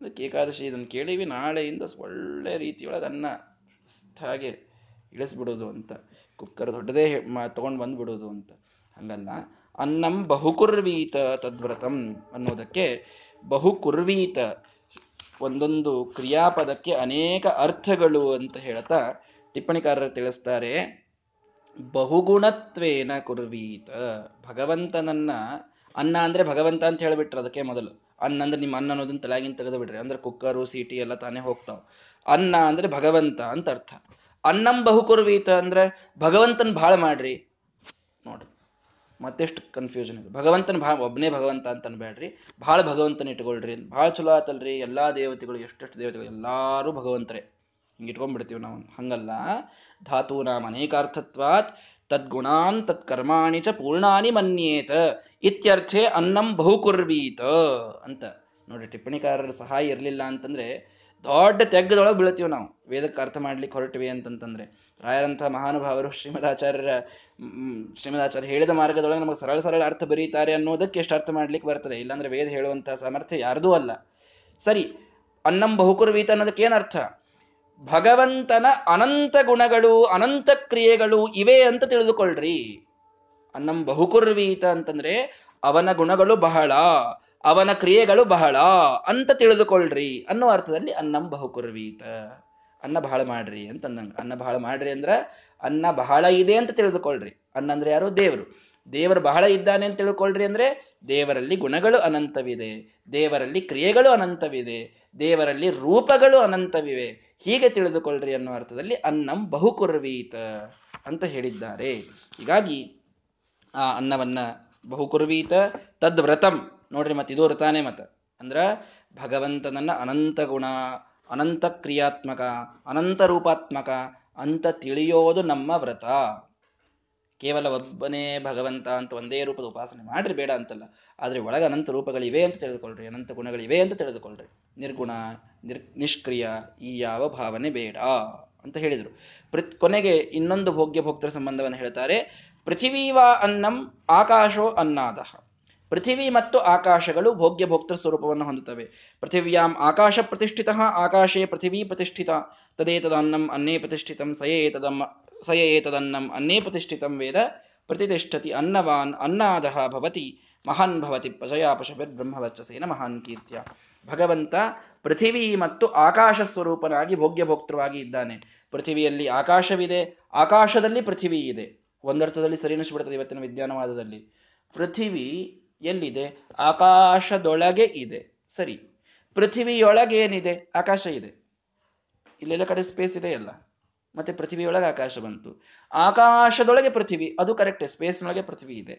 ಅದಕ್ಕೆ ಏಕಾದಶಿ ಇದನ್ನು ಕೇಳಿವಿ, ನಾಳೆಯಿಂದ ಒಳ್ಳೆ ರೀತಿಯೊಳಗೆ ಅನ್ನ ಹಾಗೆ ಇಳಿಸ್ಬಿಡೋದು ಅಂತ, ಕುಕ್ಕರ್ ದೊಡ್ಡದೇ ತಗೊಂಡು ಬಂದ್ಬಿಡೋದು ಅಂತ ಹಂಗಲ್ಲ. ಅನ್ನಂ ಬಹುಕುರ್ವೀತ ತದ್ವ್ರತಂ ಅನ್ನೋದಕ್ಕೆ ಬಹುಕುರ್ವೀತ ಒಂದೊಂದು ಕ್ರಿಯಾಪದಕ್ಕೆ ಅನೇಕ ಅರ್ಥಗಳು ಅಂತ ಹೇಳ್ತಾ ಟಿಪ್ಪಣಿಕಾರರು ತಿಳಿಸ್ತಾರೆ. ಬಹುಗುಣತ್ವೇನ ಕುರ್ವೀತ, ಭಗವಂತನನ್ನ ಅನ್ನ ಅಂದ್ರೆ ಭಗವಂತ ಅಂತ ಹೇಳಿಬಿಟ್ರೆ ಅದಕ್ಕೆ ಮೊದಲು ಅನ್ನ ಅಂದ್ರೆ ನಿಮ್ಮ ಅನ್ನ ಅನ್ನೋದನ್ನ ತಲೆಗಿಂತ ತೆಗೆದು ಬಿಡ್ರಿ, ಅಂದ್ರೆ ಕುಕ್ಕರು ಸೀಟಿ ಎಲ್ಲ ತಾನೇ ಹೋಗ್ತಾವ್. ಅನ್ನ ಅಂದ್ರೆ ಭಗವಂತ ಅಂತ ಅರ್ಥ. ಅನ್ನಂ ಬಹುಕುರ್ವೀತ ಅಂದ್ರೆ ಭಗವಂತನ ಭಾಳ ಮಾಡ್ರಿ. ನೋಡ್ರಿ ಮತ್ತೆಷ್ಟು ಕನ್ಫ್ಯೂಷನ್ ಇದೆ, ಭಗವಂತನ ಭಾಳ ಒಬ್ಬನೇ ಭಗವಂತ ಅಂತ ಅನ್ಬೇಡ್ರಿ, ಭಾಳ ಭಗವಂತನ ಇಟ್ಕೊಳ್ರಿ ಅಂತ ಭಾಳ ಚಲೋ ಆತಲ್ರಿ. ಎಲ್ಲಾ ದೇವತೆಗಳು ಎಷ್ಟೆಷ್ಟು ದೇವತೆಗಳು ಎಲ್ಲಾರು ಭಗವಂತರೇ ಹಿಂಗೆ ಇಟ್ಕೊಂಡ್ಬಿಡ್ತೀವಿ ನಾವು, ಹಂಗಲ್ಲ. ಧಾತೂನಾಂ ಅನೇಕಾರ್ಥತ್ವಾತ್ ತದ್ಗುಣಾನ್ ತತ್ಕರ್ಮಾಣಿ ಚ ಪೂರ್ಣಾನಿ ಮನ್ಯೇತ ಇತ್ಯರ್ಥೆ ಅನ್ನಂ ಬಹುಕುರ್ವೀತ ಅಂತ. ನೋಡಿ ಟಿಪ್ಪಣಿಕಾರರ ಸಹಾಯ ಇರಲಿಲ್ಲ ಅಂತಂದ್ರೆ ದೊಡ್ಡ ತೆಗ್ಗದೊಳಗೆ ಬೀಳ್ತೀವಿ ನಾವು ವೇದಕ್ಕೆ ಅರ್ಥ ಮಾಡ್ಲಿಕ್ಕೆ ಹೊರಟಿವಿ ಅಂತಂತಂದ್ರೆ. ರಾಯರಂಥ ಮಹಾನುಭಾವರು ಶ್ರೀಮದಾಚಾರ್ಯರ ಶ್ರೀಮದಾಚಾರ್ಯ ಹೇಳಿದ ಮಾರ್ಗದೊಳಗೆ ನಮಗೆ ಸರಳ ಸರಳ ಅರ್ಥ ಬರೀತಾರೆ ಅನ್ನೋದಕ್ಕೆ ಎಷ್ಟು ಅರ್ಥ ಮಾಡ್ಲಿಕ್ಕೆ ಬರ್ತದೆ, ಇಲ್ಲಾಂದ್ರೆ ವೇದ ಹೇಳುವಂತಹ ಸಾಮರ್ಥ್ಯ ಯಾರ್ದೂ ಅಲ್ಲ. ಸರಿ, ಅನ್ನಂ ಬಹುಕುರ್ವೀತ ಅನ್ನೋದಕ್ಕೆ ಏನು ಅರ್ಥ? ಭಗವಂತನ ಅನಂತ ಗುಣಗಳು ಅನಂತ ಕ್ರಿಯೆಗಳು ಇವೆ ಅಂತ ತಿಳಿದುಕೊಳ್ಳ್ರಿ. ಅನ್ನಂ ಬಹುಕುರ್ವೀತ ಅಂತಂದ್ರೆ ಅವನ ಗುಣಗಳು ಬಹಳ, ಅವನ ಕ್ರಿಯೆಗಳು ಬಹಳ ಅಂತ ತಿಳಿದುಕೊಳ್ಳ್ರಿ ಅನ್ನೋ ಅರ್ಥದಲ್ಲಿ ಅನ್ನಂ ಬಹುಕುರ್ವೀತ, ಅನ್ನ ಬಹಳ ಮಾಡ್ರಿ ಅಂತಂದಂಗ. ಅನ್ನ ಬಹಳ ಮಾಡ್ರಿ ಅಂದ್ರೆ ಅನ್ನ ಬಹಳ ಇದೆ ಅಂತ ತಿಳಿದುಕೊಳ್ಳ್ರಿ. ಅನ್ನ ಅಂದ್ರೆ ಯಾರು? ದೇವರು. ದೇವರು ಬಹಳ ಇದ್ದಾನೆ ಅಂತ ತಿಳ್ಕೊಳ್ರಿ ಅಂದ್ರೆ ದೇವರಲ್ಲಿ ಗುಣಗಳು ಅನಂತವಿದೆ, ದೇವರಲ್ಲಿ ಕ್ರಿಯೆಗಳು ಅನಂತವಿದೆ, ದೇವರಲ್ಲಿ ರೂಪಗಳು ಅನಂತವಿವೆ, ಹೀಗೆ ತಿಳಿದುಕೊಳ್ಳ್ರಿ ಅನ್ನೋ ಅರ್ಥದಲ್ಲಿ ಅನ್ನಂ ಬಹುಕುರ್ವೀತ ಅಂತ ಹೇಳಿದ್ದಾರೆ. ಹೀಗಾಗಿ ಆ ಅನ್ನವನ್ನ ಬಹುಕುರ್ವೀತ ತದ್ವ್ರತಂ ನೋಡ್ರಿ, ಮತ್ತೆ ಇದು ವ್ರತಾನೇ. ಮತ ಅಂದ್ರ ಭಗವಂತನನ್ನ ಅನಂತ ಗುಣ ಅನಂತ ಕ್ರಿಯಾತ್ಮಕ ಅನಂತ ರೂಪಾತ್ಮಕ ಅಂತ ತಿಳಿಯೋದು ನಮ್ಮ ವ್ರತ. ಕೇವಲ ಒಬ್ಬನೇ ಭಗವಂತ ಅಂತ ಒಂದೇ ರೂಪದ ಉಪಾಸನೆ ಮಾಡ್ರಿ, ಬೇಡ ಅಂತಲ್ಲ. ಆದರೆ ಒಳಗೆ ಅನಂತ ರೂಪಗಳಿವೆ ಅಂತ ತಿಳಿದುಕೊಳ್ಳ್ರಿ, ಅನಂತ ಗುಣಗಳಿವೆ ಅಂತ ತಿಳಿದುಕೊಳ್ಳ್ರಿ. ನಿರ್ಗುಣ ನಿರ್ ನಿಷ್ಕ್ರಿಯ ಈ ಯಾವ ಭಾವನೆ ಬೇಡ ಅಂತ ಹೇಳಿದರು. ಪೃಥ್ ಕೊನೆಗೆ ಇನ್ನೊಂದು ಭೋಗ್ಯ ಭೋಕ್ತರ ಸಂಬಂಧವನ್ನು ಹೇಳ್ತಾರೆ. ಪೃಥಿವೀವಾ ಅನ್ನಂ ಆಕಾಶೋ ಅನ್ನಾದ. ಪೃಥಿವಿ ಮತ್ತು ಆಕಾಶಗಳು ಭೋಗ್ಯ ಭೋಕ್ತೃ ಸ್ವರೂಪವನ್ನು ಹೊಂದುತ್ತವೆ. ಪೃಥಿವ್ಯಾಂ ಆಕಾಶ ಪ್ರತಿಷ್ಠಿತ, ಆಕಾಶೇ ಪೃಥಿವೀ ಪ್ರತಿಷ್ಠಿತ, ತದೇತದನ್ನಂ ಅನ್ನೇ ಪ್ರತಿಷ್ಠಿತಂ, ಸಯೇತದಂ ಸಯೇತದನ್ನಂ ಅನ್ನೇ ಪ್ರತಿಷ್ಠಿತಂ ವೇದ ಪ್ರತಿಷ್ಠತಿ ಅನ್ನವಾನ್ ಅನ್ನಾದಹ ಭವತಿ ಮಹಾನ್ ಭವತಿ ಪಶಯಾ ಪಶುಭಿರ್ ಬ್ರಹ್ಮವರ್ಚಸೇನ ಮಹಾನ್ ಕೀರ್ತ್ಯ. ಭಗವಂತ ಪೃಥಿವಿ ಮತ್ತು ಆಕಾಶ ಸ್ವರೂಪನಾಗಿ ಭೋಗ್ಯ ಭೋಕ್ತೃವಾಗಿ ಇದ್ದಾನೆ. ಪೃಥಿವಿಯಲ್ಲಿ ಆಕಾಶವಿದೆ, ಆಕಾಶದಲ್ಲಿ ಪೃಥಿವಿ ಇದೆ. ಒಂದರ್ಥದಲ್ಲಿ ಸರಿನಿಸ್ಬಿಡ್ತದೆ ಇವತ್ತಿನ ವಿಜ್ಞಾನವಾದದಲ್ಲಿ. ಪೃಥಿವಿ ಎಲ್ಲಿದೆ? ಆಕಾಶದೊಳಗೆ ಇದೆ. ಸರಿ, ಪೃಥಿವಿಯೊಳಗೆ ಏನಿದೆ? ಆಕಾಶ ಇದೆ. ಇಲ್ಲೆಲ್ಲ ಕಡೆ ಸ್ಪೇಸ್ ಇದೆ ಅಲ್ಲ, ಮತ್ತೆ ಪೃಥ್ವಿಯೊಳಗೆ ಆಕಾಶ ಬಂತು, ಆಕಾಶದೊಳಗೆ ಪೃಥ್ವಿ, ಅದು ಕರೆಕ್ಟ್. ಸ್ಪೇಸ್ನೊಳಗೆ ಪೃಥ್ವಿ ಇದೆ.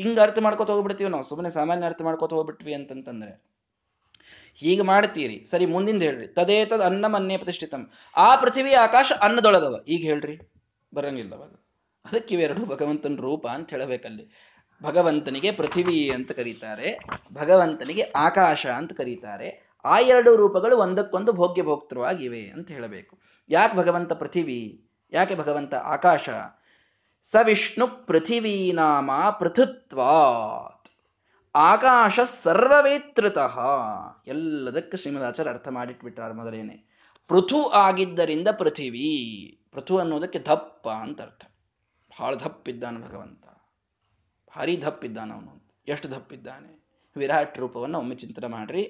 ಹಿಂಗೆ ಅರ್ಥ ಮಾಡ್ಕೋತ ಹೋಗ್ಬಿಡ್ತೀವಿ ನಾವು, ಸುಮ್ಮನೆ ಸಾಮಾನ್ಯ ಅರ್ಥ ಮಾಡ್ಕೋತ ಹೋಗ್ಬಿಟ್ವಿ ಅಂತಂತಂದ್ರೆ ಹೀಗೆ ಮಾಡ್ತೀರಿ. ಸರಿ, ಮುಂದಿಂದ ಹೇಳ್ರಿ. ತದೇತದ ಅನ್ನಂ ಅನ್ನೇ ಪ್ರತಿಷ್ಠಿತಂ. ಆ ಪೃಥ್ವಿ ಆಕಾಶ ಅನ್ನದೊಳಗವ, ಈಗ ಹೇಳ್ರಿ, ಬರಂಗಿಲ್ಲವಾಗ. ಅದಕ್ಕೆ ಇವೆರಡು ಭಗವಂತನ ರೂಪ ಅಂತ ಹೇಳಬೇಕಲ್ಲಿ. ಭಗವಂತನಿಗೆ ಪೃಥಿವಿ ಅಂತ ಕರೀತಾರೆ, ಭಗವಂತನಿಗೆ ಆಕಾಶ ಅಂತ ಕರೀತಾರೆ. ಆ ಎರಡು ರೂಪಗಳು ಒಂದಕ್ಕೊಂದು ಭೋಗ್ಯ ಭೋಕ್ತೃವಾಗಿವೆ ಅಂತ ಹೇಳಬೇಕು. ಯಾಕೆ ಭಗವಂತ ಪೃಥಿವಿ, ಯಾಕೆ ಭಗವಂತ ಆಕಾಶ? ಸ ವಿಷ್ಣು ಪೃಥಿವೀ ನಾಮ ಪೃಥುತ್ವಾತ್ ಆಕಾಶ ಸರ್ವವೇತೃತಃ. ಎಲ್ಲದಕ್ಕೆ ಶ್ರೀಮದಾಚಾರ್ಯ ಅರ್ಥ ಮಾಡಿಟ್ಬಿಟ್ಟಾರೆ ಮೊದಲೇನೆ. ಪೃಥು ಆಗಿದ್ದರಿಂದ ಪೃಥಿವಿ, ಪೃಥು ಅನ್ನೋದಕ್ಕೆ ದಪ್ಪ ಅಂತ ಅರ್ಥ. ಬಹಳ ದಪ್ಪಿದ್ದಾನೆ ಭಗವಂತ, ಭಾರಿ ದಪ್ಪಿದ್ದಾನೆ ಅವನು. ಎಷ್ಟು ದಪ್ಪಿದ್ದಾನೆ? ವಿರಾಟ್ ರೂಪವನ್ನು ಒಮ್ಮೆ ಚಿಂತನೆ ಮಾಡ್ರಿ.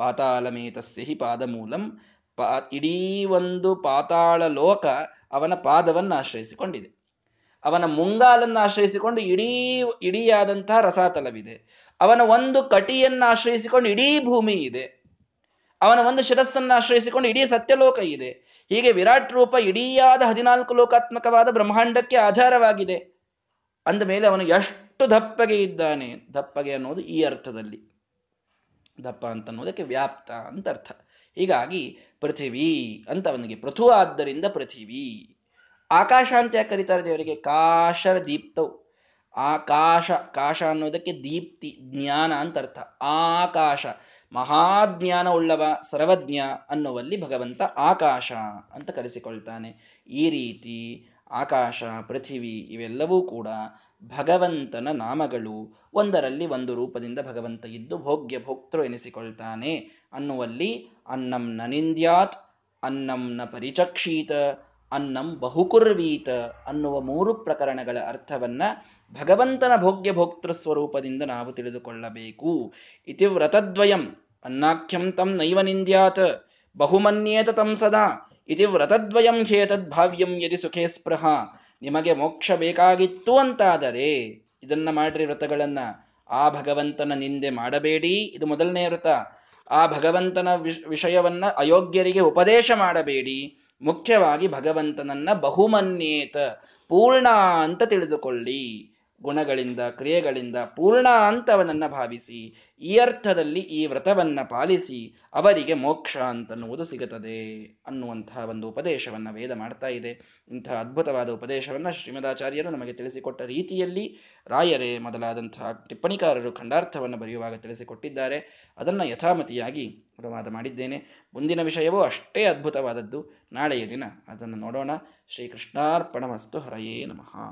ಪಾತಾಳಮೇತಸ್ಯ ಹಿ ಪಾದಮೂಲಂ. ಪಾ ಇಡೀ ಒಂದು ಪಾತಾಳ ಲೋಕ ಅವನ ಪಾದವನ್ನು ಆಶ್ರಯಿಸಿಕೊಂಡಿದೆ, ಅವನ ಮುಂಗಾಲನ್ನು ಆಶ್ರಯಿಸಿಕೊಂಡು ಇಡೀ ಇಡೀ ಆದಂತಹ ರಸಾತಲವಿದೆ. ಅವನ ಒಂದು ಕಟಿಯನ್ನು ಆಶ್ರಯಿಸಿಕೊಂಡು ಇಡೀ ಭೂಮಿ ಇದೆ, ಅವನ ಒಂದು ಶಿರಸ್ಸನ್ನು ಆಶ್ರಯಿಸಿಕೊಂಡು ಇಡೀ ಸತ್ಯಲೋಕ ಇದೆ. ಹೀಗೆ ವಿರಾಟ್ ರೂಪ ಇಡೀಯಾದ ಹದಿನಾಲ್ಕು ಲೋಕಾತ್ಮಕವಾದ ಬ್ರಹ್ಮಾಂಡಕ್ಕೆ ಆಧಾರವಾಗಿದೆ ಅಂದ ಮೇಲೆ ಅವನು ಎಷ್ಟು ದಪ್ಪಗೆ ಇದ್ದಾನೆ. ದಪ್ಪಗೆ ಅನ್ನೋದು ಈ ಅರ್ಥದಲ್ಲಿ, ದಪ್ಪ ಅಂತ ಅನ್ನೋದಕ್ಕೆ ವ್ಯಾಪ್ತ ಅಂತ ಅರ್ಥ. ಹೀಗಾಗಿ ಪೃಥಿವಿ ಅಂತ ಅವನಿಗೆ ಪೃಥು, ಆದ್ದರಿಂದ ಪೃಥಿವಿ. ಆಕಾಶ ಅಂತ ಯಾಕೆ ಕರೀತಾರೆ ದೇವರಿಗೆ? ಕಾಶರ ದೀಪ್ತವು, ಆಕಾಶ, ಕಾಶ ಅನ್ನೋದಕ್ಕೆ ದೀಪ್ತಿ ಜ್ಞಾನ ಅಂತ ಅರ್ಥ. ಆಕಾಶ ಮಹಾಜ್ಞಾನ ಉಳ್ಳವ, ಸರ್ವಜ್ಞ ಅನ್ನುವಲ್ಲಿ ಭಗವಂತ ಆಕಾಶ ಅಂತ ಕರೆಸಿಕೊಳ್ತಾನೆ. ಈ ರೀತಿ ಆಕಾಶ, ಪೃಥಿವಿ ಇವೆಲ್ಲವೂ ಕೂಡ ಭಗವಂತನ ನಾಮಗಳು. ಒಂದರಲ್ಲಿ ಒಂದು ರೂಪದಿಂದ ಭಗವಂತ ಇದ್ದು ಭೋಗ್ಯ ಭೋಕ್ತೃ ಎನಿಸಿಕೊಳ್ತಾನೆ ಅನ್ನುವಲ್ಲಿ ಅನ್ನಂ ನ ನಿಂದ್ಯಾತ್, ಅನ್ನಂ ನ ಪರಿಚಕ್ಷೀತ, ಅನ್ನಂ ಬಹುಕುರ್ವೀತ ಅನ್ನುವ ಮೂರು ಪ್ರಕರಣಗಳ ಅರ್ಥವನ್ನ ಭಗವಂತನ ಭೋಗ್ಯ ಭೋಕ್ತೃ ಸ್ವರೂಪದಿಂದ ನಾವು ತಿಳಿದುಕೊಳ್ಳಬೇಕು. ಇತಿ ವ್ರತದ್ವಯಂ ಅನ್ನಾಖ್ಯಂ ತಂ ನೈವ ನಿಂದ್ಯಾತ್ ಬಹುಮನ್ಯೇತ ತಂ ಸದಾ ಇತಿ ವ್ರತದ್ವಯಂ ಹೇತದ್ ಭಾವ್ಯಂ ಯದಿ ಸುಖೇ ಸ್ಪೃಹ. ನಿಮಗೆ ಮೋಕ್ಷ ಬೇಕಾಗಿತ್ತು ಅಂತಾದರೆ ಇದನ್ನ ಮಾಡ್ರಿ, ವ್ರತಗಳನ್ನ. ಆ ಭಗವಂತನ ನಿಂದೆ ಮಾಡಬೇಡಿ, ಇದು ಮೊದಲನೇ ವ್ರತ. ಆ ಭಗವಂತನ ವಿಷ ವಿಷಯವನ್ನ ಅಯೋಗ್ಯರಿಗೆ ಉಪದೇಶ ಮಾಡಬೇಡಿ. ಮುಖ್ಯವಾಗಿ ಭಗವಂತನನ್ನ ಬಹುಮನ್ಯೇತ, ಪೂರ್ಣ ಅಂತ ತಿಳಿದುಕೊಳ್ಳಿ, ಗುಣಗಳಿಂದ ಕ್ರಿಯೆಗಳಿಂದ ಪೂರ್ಣ ಅಂತ ಅವನನ್ನು ಭಾವಿಸಿ, ಈ ಅರ್ಥದಲ್ಲಿ ಈ ವ್ರತವನ್ನು ಪಾಲಿಸಿ ಅವರಿಗೆ ಮೋಕ್ಷ ಅಂತನ್ನುವುದು ಸಿಗುತ್ತದೆ ಅನ್ನುವಂತಹ ಒಂದು ಉಪದೇಶವನ್ನು ವೇದ ಮಾಡ್ತಾ ಇದೆ. ಇಂತಹ ಅದ್ಭುತವಾದ ಉಪದೇಶವನ್ನು ಶ್ರೀಮದಾಚಾರ್ಯರು ನಮಗೆ ತಿಳಿಸಿಕೊಟ್ಟ ರೀತಿಯಲ್ಲಿ ರಾಯರೇ ಮೊದಲಾದಂತಹ ಟಿಪ್ಪಣಿಕಾರರು ಖಂಡಾರ್ಥವನ್ನು ಬರೆಯುವಾಗ ತಿಳಿಸಿಕೊಟ್ಟಿದ್ದಾರೆ. ಅದನ್ನು ಯಥಾಮತಿಯಾಗಿ ಅನುವಾದ ಮಾಡಿದ್ದೇನೆ. ಮುಂದಿನ ವಿಷಯವೂ ಅಷ್ಟೇ ಅದ್ಭುತವಾದದ್ದು. ನಾಳೆಯ ದಿನ ಅದನ್ನು ನೋಡೋಣ. ಶ್ರೀಕೃಷ್ಣಾರ್ಪಣಮಸ್ತು. ಹರಯೇ ನಮಃ.